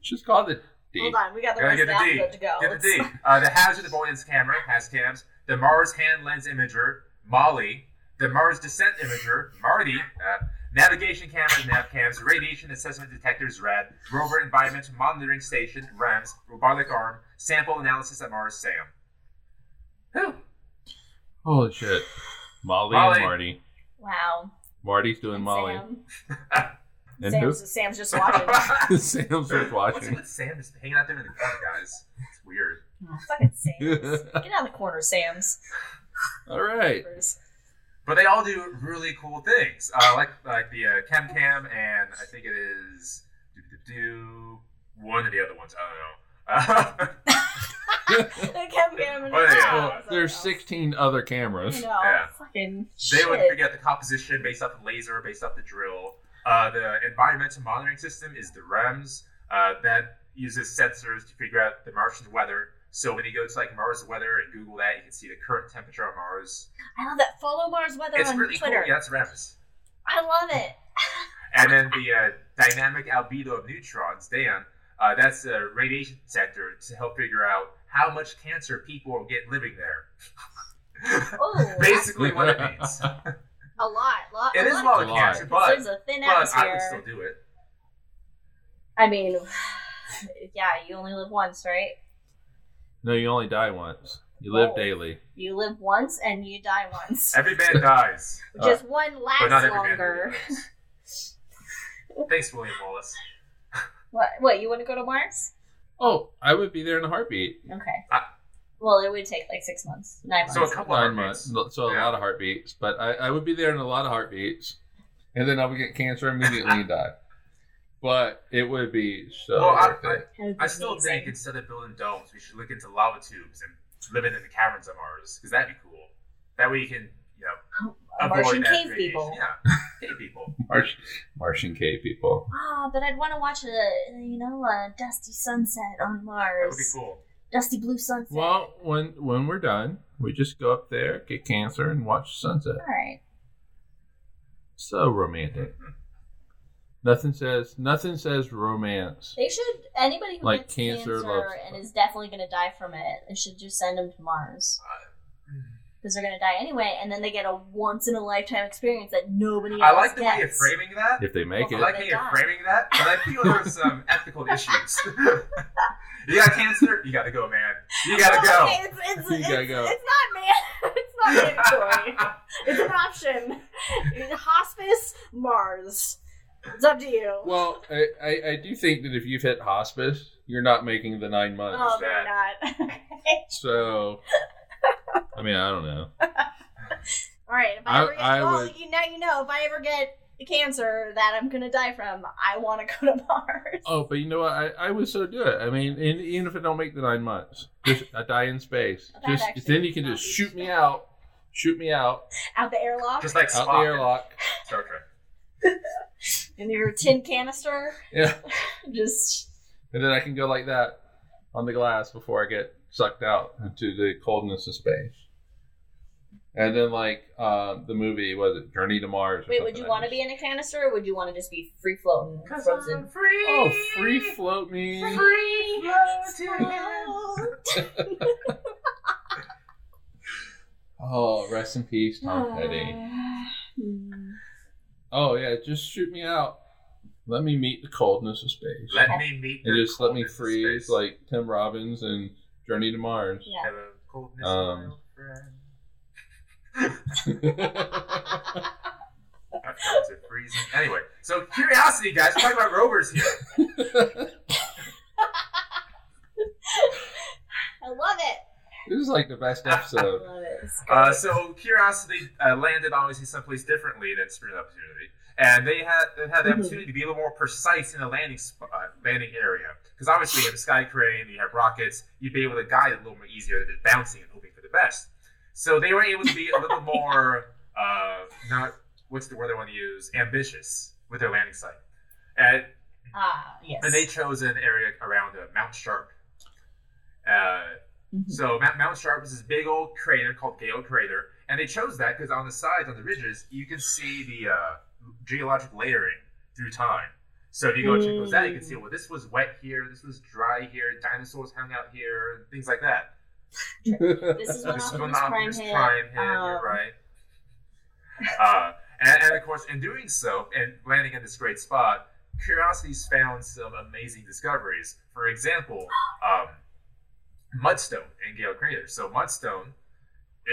It's just called the... D. Hold on, we got the rest of the to go. Get the D. The Hazard Avoidance Camera, HAZCAMs, the Mars Hand Lens Imager, MOLLI, the Mars Descent Imager, MARDI, Navigation Cameras, NAVCAMs, Radiation Assessment Detectors, RAT, Rover Environment Monitoring Station, REMS, Robotic Arm, Sample Analysis at Mars, SAM. Whew. Holy shit. MOLLI and MARDI. Wow. MARDI's doing MOLLI. And Sam's just watching. Sam's just watching. What's with Sam just hanging out there in the corner, guys? It's weird. Oh, fucking Sam's. Get out of the corner, Sam's. All right. But they all do really cool things, like the ChemCam, and I think it is one of the other ones. I don't know. There's 16 other cameras. They would figure out the composition based off the laser, based off the drill. The environmental monitoring system is the REMS that uses sensors to figure out the Martian weather. So when you go to like Mars weather and Google that, you can see the current temperature on Mars. I love that. Follow Mars weather on Twitter. It's really cool. Yeah, that's REMS. I love it. And then the dynamic albedo of neutrons, Dan. That's the radiation sector to help figure out how much cancer people will get living there. Oh, basically what it means. A lot. It is a lot of cancer, but there's a thin atmosphere. I would still do it. I mean, yeah, you only live once, right? No, you only die once. You live daily. You live once and you die once. Every man dies. Just one lasts longer. Thanks, William Wallace. What, you want to go to Mars? Oh, I would be there in a heartbeat. Okay. Well, it would take like 6 months, 9 months. So a couple of heartbeats. So a lot of heartbeats. But I would be there in a lot of heartbeats. And then I would get cancer immediately and die. But it would be so worth it. I still think instead of building domes, we should look into lava tubes and live in the caverns of Mars. Because that'd be cool. That way you can, Martian cave people. Yeah, cave people. Martian cave people. Ah, but I'd want to watch a dusty sunset on Mars. That would be cool. Dusty blue sunset. Well, when we're done, we just go up there, get cancer, and watch the sunset. All right. So romantic. Nothing says romance. They should. Anybody who gets cancer and is definitely going to die from it, they should just send them to Mars. Because they're going to die anyway, and then they get a once-in-a-lifetime experience that nobody else gets. I like the way you're framing that. If they make it. I like how you're framing that, but I feel there's some ethical issues. You got cancer? You got to go, man. You got to go. You got to go. It's not man. It's not mandatory. It's an option. In hospice, Mars. It's up to you. Well, I do think that if you've hit hospice, you're not making the 9 months. Oh, they're not. Okay. So... I mean, I don't know. All right. If I ever if I ever get cancer that I'm going to die from, I want to go to Mars. Oh, but you know what? I would so do it. I mean, even if I don't make the 9 months, just I die in space. Just then you can just shoot me out. Shoot me out. Out the airlock? Just like Spock. Out the airlock. Star Trek. In your tin canister? Yeah. Just. And then I can go like that on the glass before I get sucked out into the coldness of space. And then like the movie, was it Journey to Mars? Wait, would you want to be in a canister or would you want to just be free floating? Because I'm free! Oh, free float me! Free floating! Oh, rest in peace, Tom Petty. Oh yeah, just shoot me out. Let me meet the coldness of space. Let me freeze like Tim Robbins and Journey to Mars. Yeah. Hello, coldness, my old friend. I've got to freezing. Anyway, so Curiosity, guys. We're talking about rovers here. I love it. This is like the best episode. I love it. So Curiosity landed obviously someplace differently than Spirit and Opportunity. And they had the opportunity to be a little more precise in the landing area. Because obviously you have a sky crane, you have rockets, you'd be able to guide it a little more easier than bouncing and hoping for the best. So they were able to be a little more, ambitious with their landing site. And they chose an area around Mount Sharp. So Mount Sharp is this big old crater called Gale Crater. And they chose that because on the sides, on the ridges, you can see the... geologic layering through time. So if you go check those out, you can see, well, this was wet here, this was dry here, dinosaurs hung out here, and things like that. This is when Optimus Prime hit, you're right. And of course, in doing so, and landing in this great spot, Curiosity's found some amazing discoveries. For example, mudstone in Gale Crater. So mudstone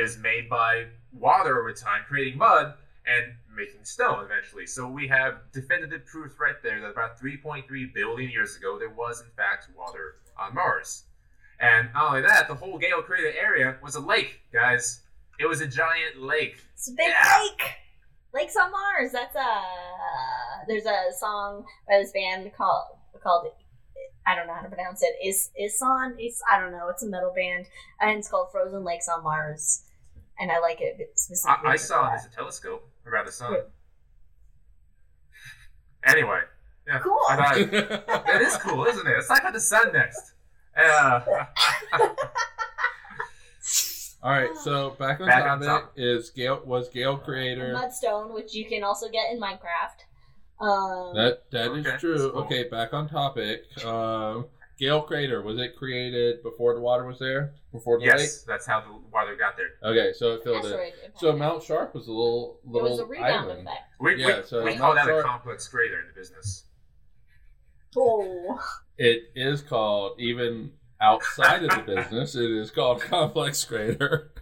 is made by water over time, creating mud, and making stone eventually. So we have definitive proof right there that about 3.3 billion years ago, there was in fact water on Mars. And not only that, the whole Gale Crater area was a lake, guys. It was a giant lake. It's a big lake. Lakes on Mars. That's a. There's a song by this band called I don't know how to pronounce it. I don't know. It's a metal band, and it's called "Frozen Lakes on Mars," and I like it specifically. I saw it as a telescope around the sun. Wait. Anyway, yeah, cool. I thought that is cool, isn't it? It's like on the sun next. All right, so back on topic is Gale Crater. Mudstone, which you can also get in Minecraft. That is true. Cool. Okay, back on topic. Gale Crater, was it created before the water was there? Before the lake? Yes, that's how the water got there. Okay, so it filled in. So Mount Sharp was a little island. It was a rebound effect. We call that a complex crater in the business. Oh. It is called, even outside of the business, it is called complex crater.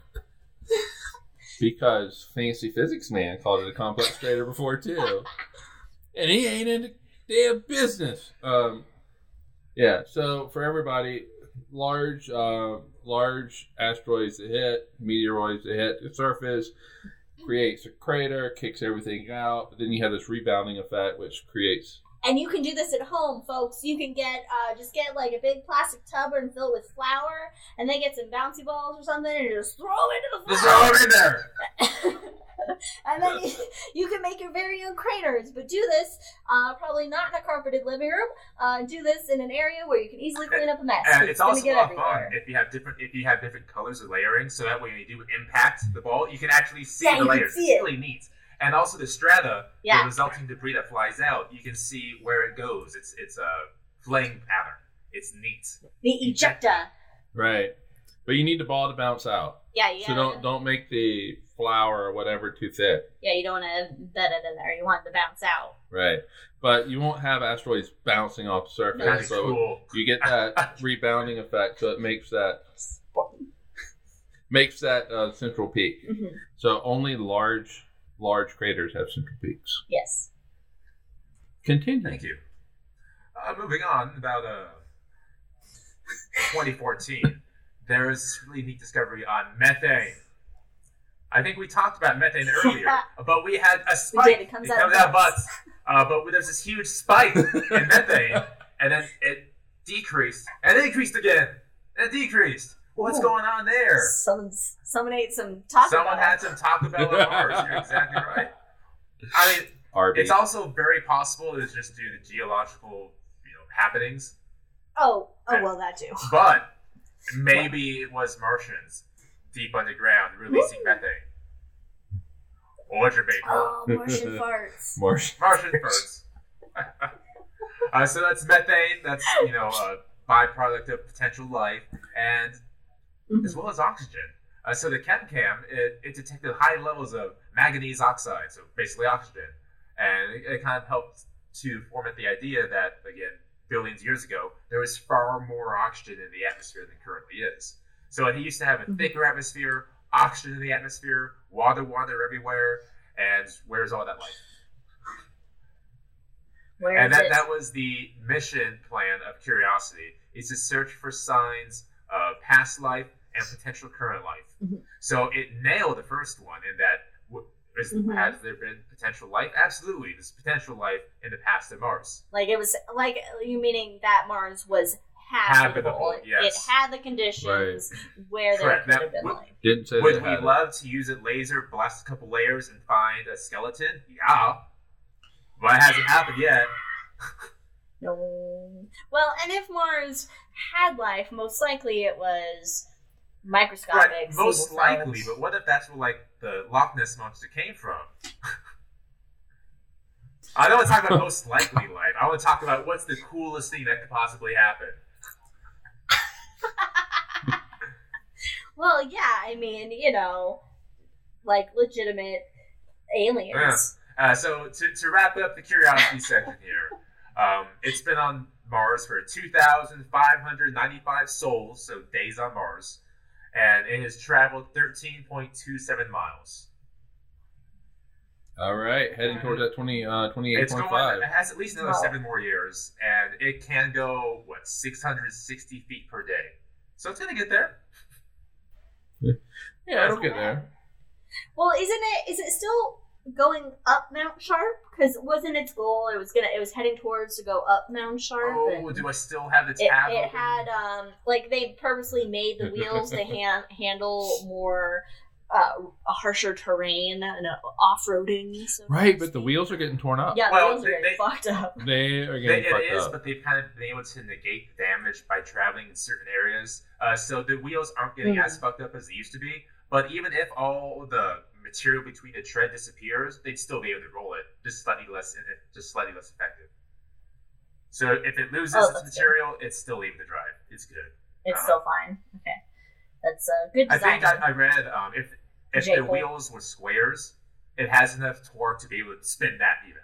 Because Fancy Physics Man called it a complex crater before, too. And he ain't in the damn business. Yeah, so for everybody, large asteroids that hit, meteoroids that hit the surface, creates a crater, kicks everything out, but then you have this rebounding effect, which creates... And you can do this at home, folks. You can get, just get like a big plastic tub and fill it with flour, and then get some bouncy balls or something, and just throw it into the flour. Just throw it in there! And then you can make your very own craters, but do this probably not in a carpeted living room. Do this in an area where you can easily clean up a mess. And it's also a lot of fun if you have different colors of layering, so that way when you do impact the ball, you can actually see the layers. It's really neat. And also the strata, the resulting debris that flies out, you can see where it goes. It's a flame pattern. It's neat. The ejecta. Right, but you need the ball to bounce out. Yeah. So don't make the flour or whatever too thick. Yeah, you don't want to embed it in there. You want it to bounce out. Right. But you won't have asteroids bouncing off the surface. That's so cool. You get that rebounding effect, so it makes that central peak. Mm-hmm. So only large craters have central peaks. Yes. Continue. Thank you. Moving on, about 2014, there is a really neat discovery on methane. I think we talked about methane earlier, but we had a spike. We did. It comes out of butts. But there's this huge spike in methane, and then it decreased, and it increased again, and it decreased. What's going on there? Someone ate some Taco Bell. Someone had some Taco Bell on Mars. You're exactly right. I mean, RB. It's also very possible it's just due to geological, happenings. Oh, well, that too. But maybe it was Martians. Deep underground, releasing methane. Or vapor. Oh, Martian farts. Martian farts. So that's methane. That's a byproduct of potential life, and as well as oxygen. So the ChemCam it detected high levels of manganese oxide, so basically oxygen, and it kind of helped to formulate the idea that again, billions of years ago, there was far more oxygen in the atmosphere than currently is. So it used to have a thicker atmosphere, oxygen in the atmosphere, water everywhere, and where's all that life? That was the mission plan of Curiosity, is to search for signs of past life and potential current life. Mm-hmm. So it nailed the first one in that, has there been potential life? Absolutely, there's potential life in the past of Mars. Like it was, like you meaning that Mars was habitable. Yes. It had the conditions where there could have been life. Would we love to use a laser, blast a couple layers, and find a skeleton? Yeah. But it hasn't happened yet. No. Well, and if Mars had life, most likely it was microscopic. Right. Most likely, but what if that's where the Loch Ness Monster came from? I don't want to talk about most likely life. I want to talk about what's the coolest thing that could possibly happen. Well, yeah, I mean, legitimate aliens. Yeah. So to wrap up the Curiosity section here, it's been on Mars for 2,595 souls, so days on Mars, and it has traveled 13.27 miles. All right, heading towards that 28.5. It has at least another 7 more years, and it can go, 660 feet per day. So it's going to get there. Yeah, it'll get there. Well, is it still going up Mount Sharp? Because it wasn't its goal. It was heading towards to go up Mount Sharp. Oh, do I still have the tab? It had like they purposely made the wheels to handle more a harsher terrain and off-roading. So right, but the wheels are getting torn up. Yeah, the wheels are getting fucked up. They are getting fucked up. It is, but they've kind of been able to negate the damage by traveling in certain areas. So the wheels aren't getting as fucked up as they used to be. But even if all the material between the tread disappears, they'd still be able to roll it, just slightly less effective. So if it loses its material, it's still able to drive. It's good. It's still fine. Okay, that's good design. I think I read if the wheels were squares, it has enough torque to be able to spin that even.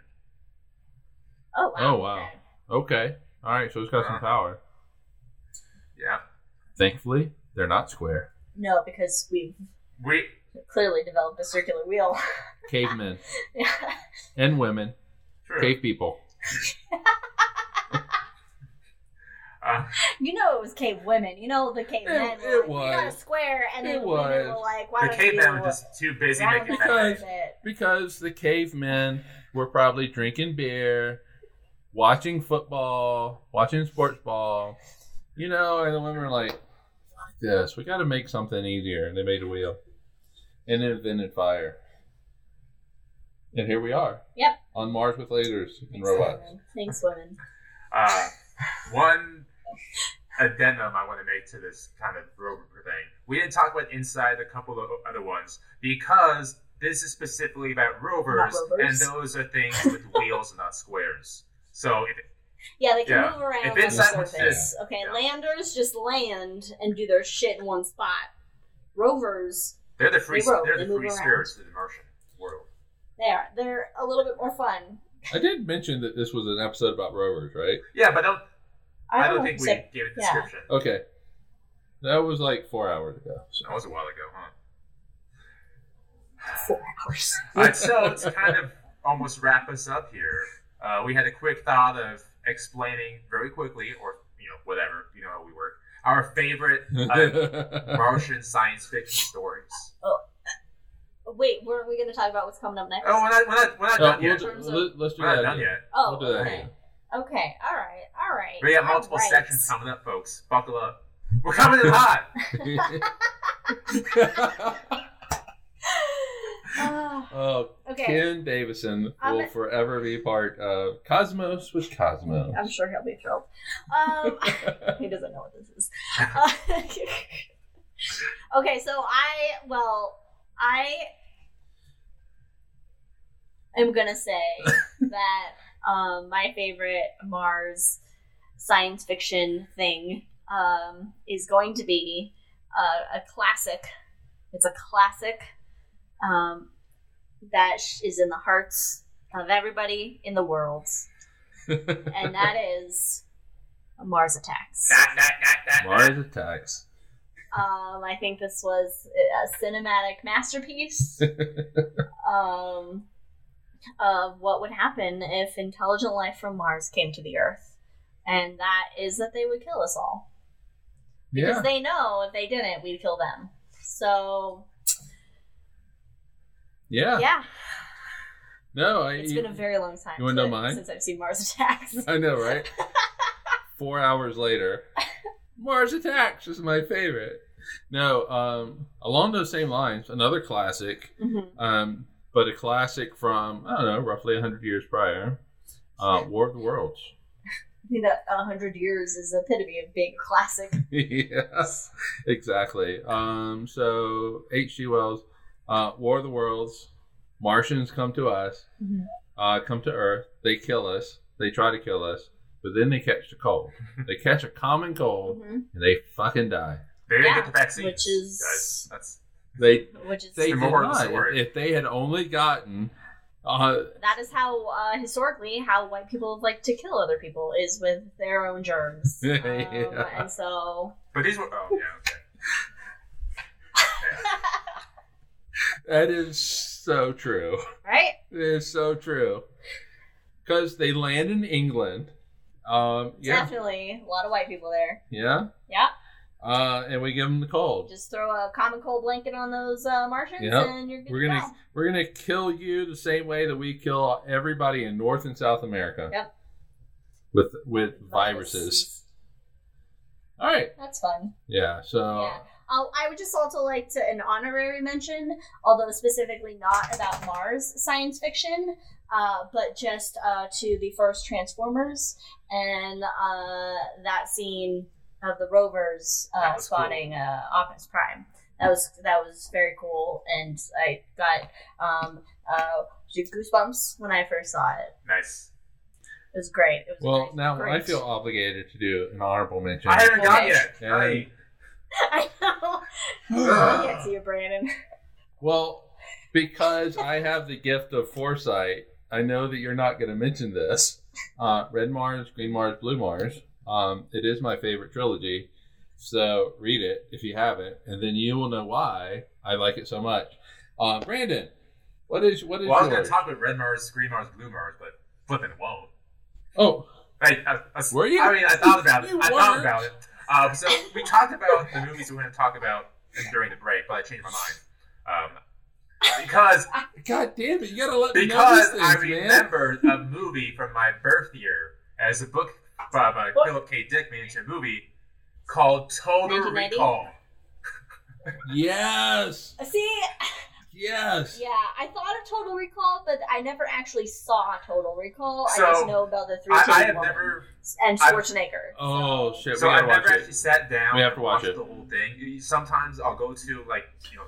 Oh wow! Oh wow! Okay, all right. So it's got some power. Yeah. Thankfully, they're not square. No, because we clearly developed a circular wheel. Cavemen and women, true. Cave people. You know it was cave women. You know the cave men. It was. You got a square, and then women were like, "Why?" The cavemen were just too busy making it. Because the cavemen were probably drinking beer, watching football, watching sports ball. You know, and the women were like, "Fuck this! We got to make something easier," and they made a wheel, and it invented fire. And here we are. Yep. On Mars with lasers and robots. Women. Thanks, women. One addendum I want to make to this kind of rover thing. We didn't talk about inside a couple of other ones because this is specifically about rovers. And those are things with wheels and not squares. So if they can move around on surface. Okay, landers just land and do their shit in one spot. Rovers, they're the free spirits of the Martian world. They are. They're a little bit more fun. I did mention that this was an episode about rovers, right? Yeah, but I don't think we gave a description. Yeah. Okay. That was like 4 hours ago. So. That was a while ago, huh? 4 hours. All right, so to kind of almost wrap us up here, we had a quick thought of explaining very quickly, or, whatever, how we work, our favorite Martian science fiction stories. Oh. Wait, were we going to talk about what's coming up next? Oh, we're not done yet. Let's do that again. Oh, we'll do that again. Okay, all right. We got multiple sections coming up, folks. Buckle up. We're coming in hot. Okay. Ken Davison will forever be part of Cosmos with Cosmos. I'm sure he'll be thrilled. He doesn't know what this is. Okay, so I'm going to say that my favorite Mars science fiction thing is going to be a classic. It's a classic that is in the hearts of everybody in the world. And that is Mars Attacks. Mars Attacks. I think this was a cinematic masterpiece of what would happen if intelligent life from Mars came to the Earth. And that is that they would kill us all. Because they know if they didn't, we'd kill them. So. Yeah. Yeah. No, it's been a very long time since I've seen Mars Attacks. I know, right? 4 hours later. Mars Attacks is my favorite. No, along those same lines, another classic, but a classic from, I don't know, roughly 100 years prior, War of the Worlds. I think that 100 years is the epitome of being a classic. Yes, exactly. So, H.G. Wells, War of the Worlds, Martians come to us, come to Earth, they kill us, they try to kill us. But then they catch the cold. They catch a common cold, and they fucking die. They didn't get the vaccine. Which is... Guys, they did not. If they had only gotten... that is how, historically, how white people like to kill other people, is with their own germs. Yeah. And so... But these were... Oh, yeah, okay. Yeah. That is so true. Right? It is so true. Because they land in England... definitely a lot of white people there. Yeah. Yeah. And we give them the cold. Just throw a common cold blanket on those Martians, and you're good to go. We're gonna kill you the same way that we kill everybody in North and South America. Yep. With viruses. All right. That's fun. Yeah. So. Yeah. I would just also like to an honorary mention, although specifically not about Mars science fiction, but just to the first Transformers and that scene of the rovers spawning cool. Optimus Prime. That was very cool, and I got goosebumps when I first saw it. Nice. It was great. It was great. I feel obligated to do an honorable mention. I haven't got yet. I know. I can't see you, Brandon. Well, because I have the gift of foresight, I know that you're not going to mention this. Red Mars, Green Mars, Blue Mars. It is my favorite trilogy, so read it if you haven't, and then you will know why I like it so much. Brandon, what is? Well, I was going to talk about Red Mars, Green Mars, Blue Mars, but flipping won't. Oh, were you? I mean, I thought about it. So we talked about the movies we were going to talk about during the break, but I changed my mind. Because... God damn it, you gotta let me know these things, man. Because I remembered a movie from my birth year as a book by Philip K. Dick made into a movie called Total Recall. Yes! See... Yes. Yeah, I thought of Total Recall, but I never actually saw Total Recall. So, I just know about the three. And Schwarzenegger. So I've never actually sat down. We have to watch it. The whole thing. Sometimes I'll go to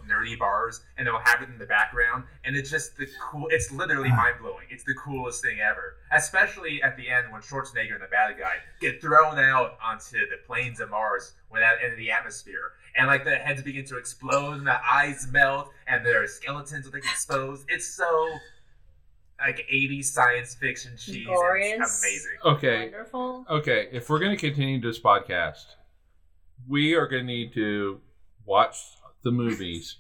nerdy bars, and they'll have it in the background, and it's just the cool. It's literally mind blowing. It's the coolest thing ever. Especially at the end when Schwarzenegger and the bad guy get thrown out onto the plains of Mars without any of the atmosphere. And, the heads begin to explode, and the eyes melt, and their skeletons are exposed. It's so, 80s science fiction cheese. Glorious. Amazing. Okay. Wonderful. Okay, if we're going to continue this podcast, we are going to need to watch the movies.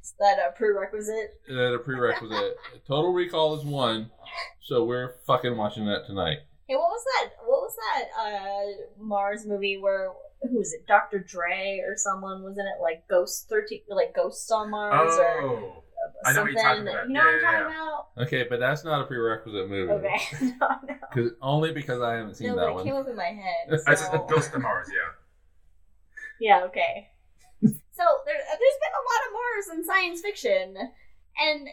Is that a prerequisite? Total Recall is one, so we're fucking watching that tonight. Hey, what was that Mars movie where... Who was it? Dr. Dre or someone was in it, Ghosts on Mars or something. I know what you're talking about. You know what I'm talking about? Okay, but that's not a prerequisite movie. Okay, no. Only because I haven't seen that one. No, it came up in my head. That's so. Ghosts on Mars, yeah. Yeah, okay. So there's been a lot of Mars in science fiction, and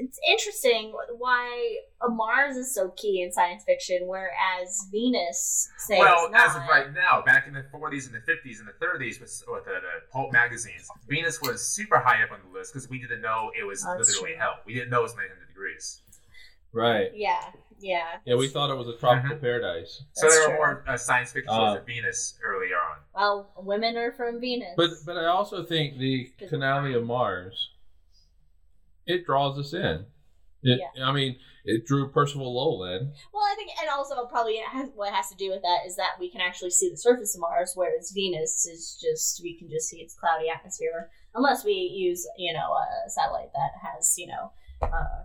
it's interesting why Mars is so key in science fiction, whereas Venus, it's not. As of right now, back in the 40s and the 50s and the 30s with the pulp magazines, Venus was super high up on the list because we didn't know it was literally hell. We didn't know it was 900 degrees. Right. Yeah. Yeah, we thought it was a tropical paradise. That's so there were more science fiction shows of Venus earlier on. Well, women are from Venus. But I also think the finale of Mars... It draws us in. It drew Percival Lowell in. Well, I think, and also probably what has to do with that is that we can actually see the surface of Mars, whereas Venus is we can just see its cloudy atmosphere, unless we use, a satellite that has,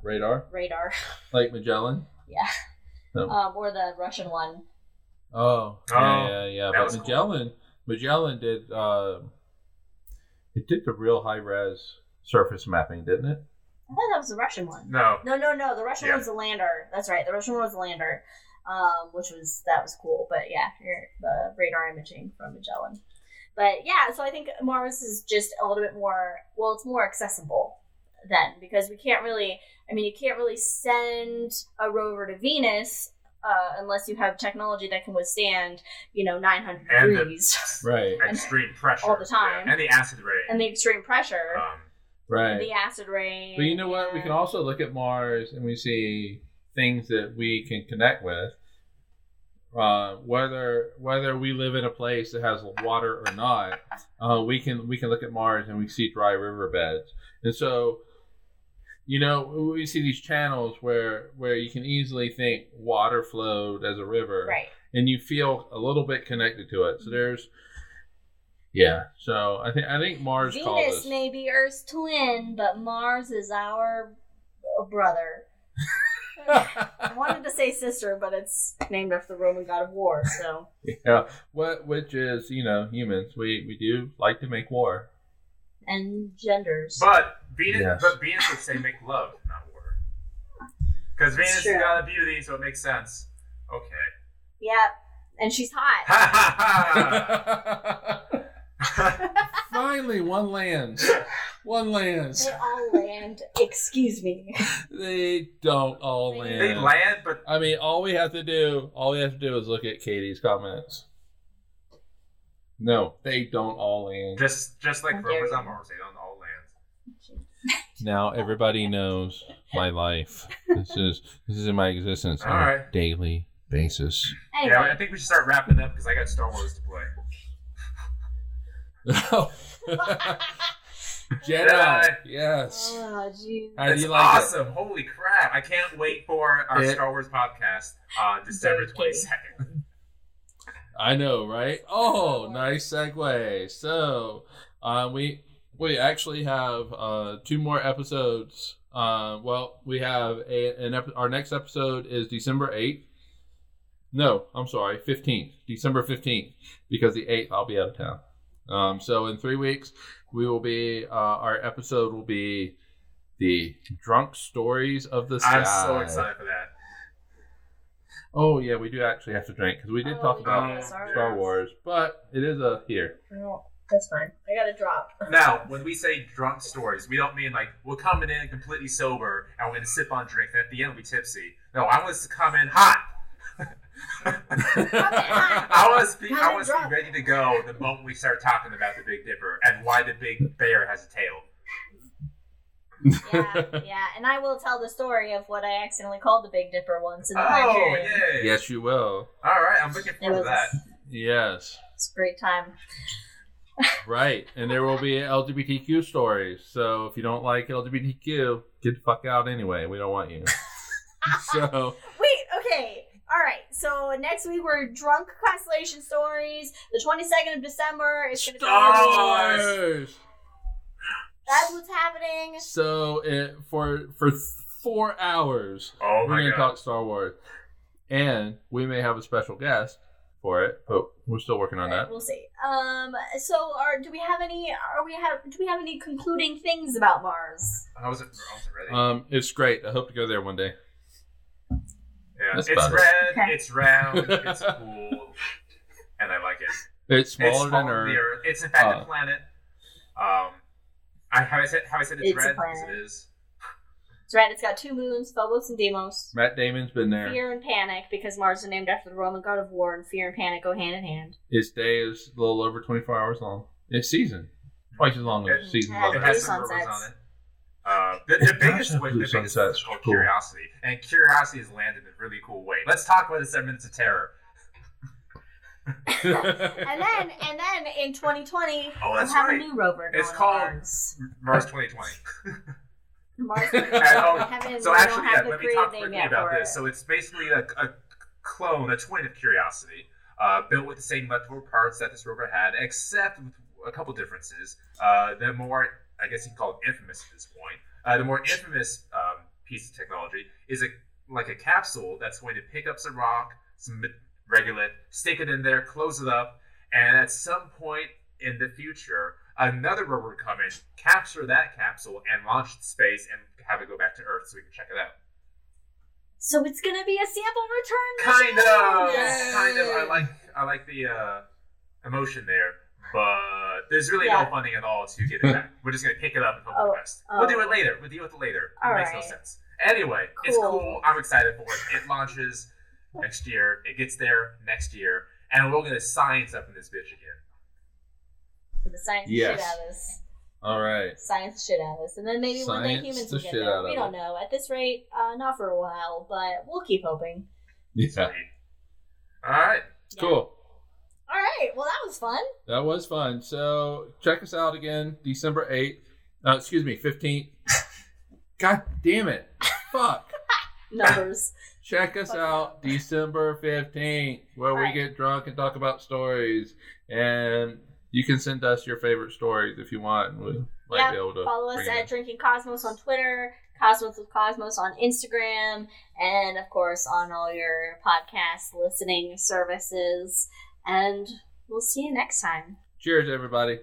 radar. Like Magellan? Yeah. No. Or the Russian one. Oh, yeah. But Magellan did, it did the real high-res surface mapping, didn't it? I thought that was the Russian one. No. The Russian one was the lander. That's right. The Russian one was the lander, which was cool. But yeah, the radar imaging from Magellan. But yeah, so I think Mars is just a little bit more. Well, it's more accessible then because we can't really. I mean, you can't really send a rover to Venus unless you have technology that can withstand, 900 degrees, extreme pressure all the time, and the acid rain, and the extreme pressure. Right. The acid rain. But you know what? We can also look at Mars and we see things that we can connect with. Whether we live in a place that has water or not, we can look at Mars and we see dry riverbeds. And so, we see these channels where you can easily think water flowed as a river. Right. And you feel a little bit connected to it. So there's... Yeah, so I think Mars Venus called us. May be Earth's twin, but Mars is our brother. I wanted to say sister, but it's named after the Roman god of war, so. Yeah, which is, you know, humans. We do like to make war. And genders. But Venus, yes. But Venus would say make love, not war. Because Venus is the god of beauty, so it makes sense. Okay. Yeah, and she's hot. Ha ha ha! Finally, one lands. One lands. They all land. Excuse me. They don't all land. They land, but I mean, all we have to do is look at Katie's comments. No, they don't all land. Just like rovers on Mars, they don't all land. Now everybody knows my life. This is my existence on a daily basis. Anyway. Yeah, I think we should start wrapping up because I got Star Wars to play. Oh. Jedi, yes. Oh, geez. That's awesome. It? Holy crap. I can't wait for our Star Wars podcast December 22nd. I know, right? Oh, nice segue. So, we actually have two more episodes. We have our next episode is December 8th. No, I'm sorry, 15th. December 15th, because the 8th I'll be out of town. So in 3 weeks, we will be our episode will be the Drunk Stories of the Sky. I'm so excited for that. Oh yeah, we do actually have to drink because we did talk about Star Wars, but it is a here. Well, that's fine. I got a drop. Now, when we say drunk stories, we don't mean like we're coming in completely sober and we're gonna sip on drink and at the end we'll be tipsy. No, I want us to come in hot. I want to be ready to go the moment we start talking about the Big Dipper and why the Big Bear has a tail. Yeah, and I will tell the story of what I accidentally called the Big Dipper once in the time period. Yay. Yes, you will. All right, I'm looking forward to that. Yes. It's a great time. Right, and there will be LGBTQ stories, so if you don't like LGBTQ, get the fuck out anyway. We don't want you. So. Wait, okay. All right, so next week we're Drunk Constellation Stories. The 22nd of December is going to be Star Wars. That's what's happening. So for 4 hours, we're going to talk Star Wars. And we may have a special guest for it, but we're still working on that. We'll see. Do we have any concluding things about Mars? I wasn't ready. It's great. I hope to go there one day. Yeah. It's red, it's round, it's cool, and I like it. It's smaller than Earth. It's in fact a planet. I said it's red because it is. It's red. It's got 2 moons, Phobos and Deimos. Matt Damon's been there. Fear and Panic, because Mars is named after the Roman god of war, and fear and panic go hand in hand. Its day is a little over 24 hours long. Its season, twice as long as the season. It has some sunsets. Rivers on it. The biggest is called Curiosity, and Curiosity has landed in a really cool way. Let's talk about the 7 Minutes of Terror. and then in 2020, we'll have a new rover. It's called Mars 2020. Mars 2020. Let me talk quickly about this. So it's basically a clone, a twin of Curiosity, built with the same electrical parts that this rover had, except with a couple differences. I guess you can call it infamous at this point. The more infamous piece of technology is a capsule that's going to pick up some rock, some regolith, stick it in there, close it up, and at some point in the future, another rover will come in, capture that capsule, and launch it to space and have it go back to Earth so we can check it out. So it's going to be a sample return mission? Kind of. I like the emotion there. But there's really no funding at all to get it back. We're just going to pick it up and hope for the best. We'll do it later. We'll deal with it later. It makes no sense. Anyway, it's cool. I'm excited for it. It launches next year. It gets there next year. And we're going to science up in this bitch again. The science shit out of us. All right. Science shit out of us. And then maybe one day humans will get there. We don't know. At this rate, not for a while. But we'll keep hoping. Yeah. All right. Yeah. Cool. All right. Well, that was fun. So check us out again, December 8th. 15th. God damn it. Fuck. Numbers. Check us out December 15th, where we get drunk and talk about stories. And you can send us your favorite stories if you want. And we'll be able to follow us at Drinking Cosmos on Twitter. Cosmos with Cosmos on Instagram, and of course on all your podcast listening services. And we'll see you next time. Cheers, everybody.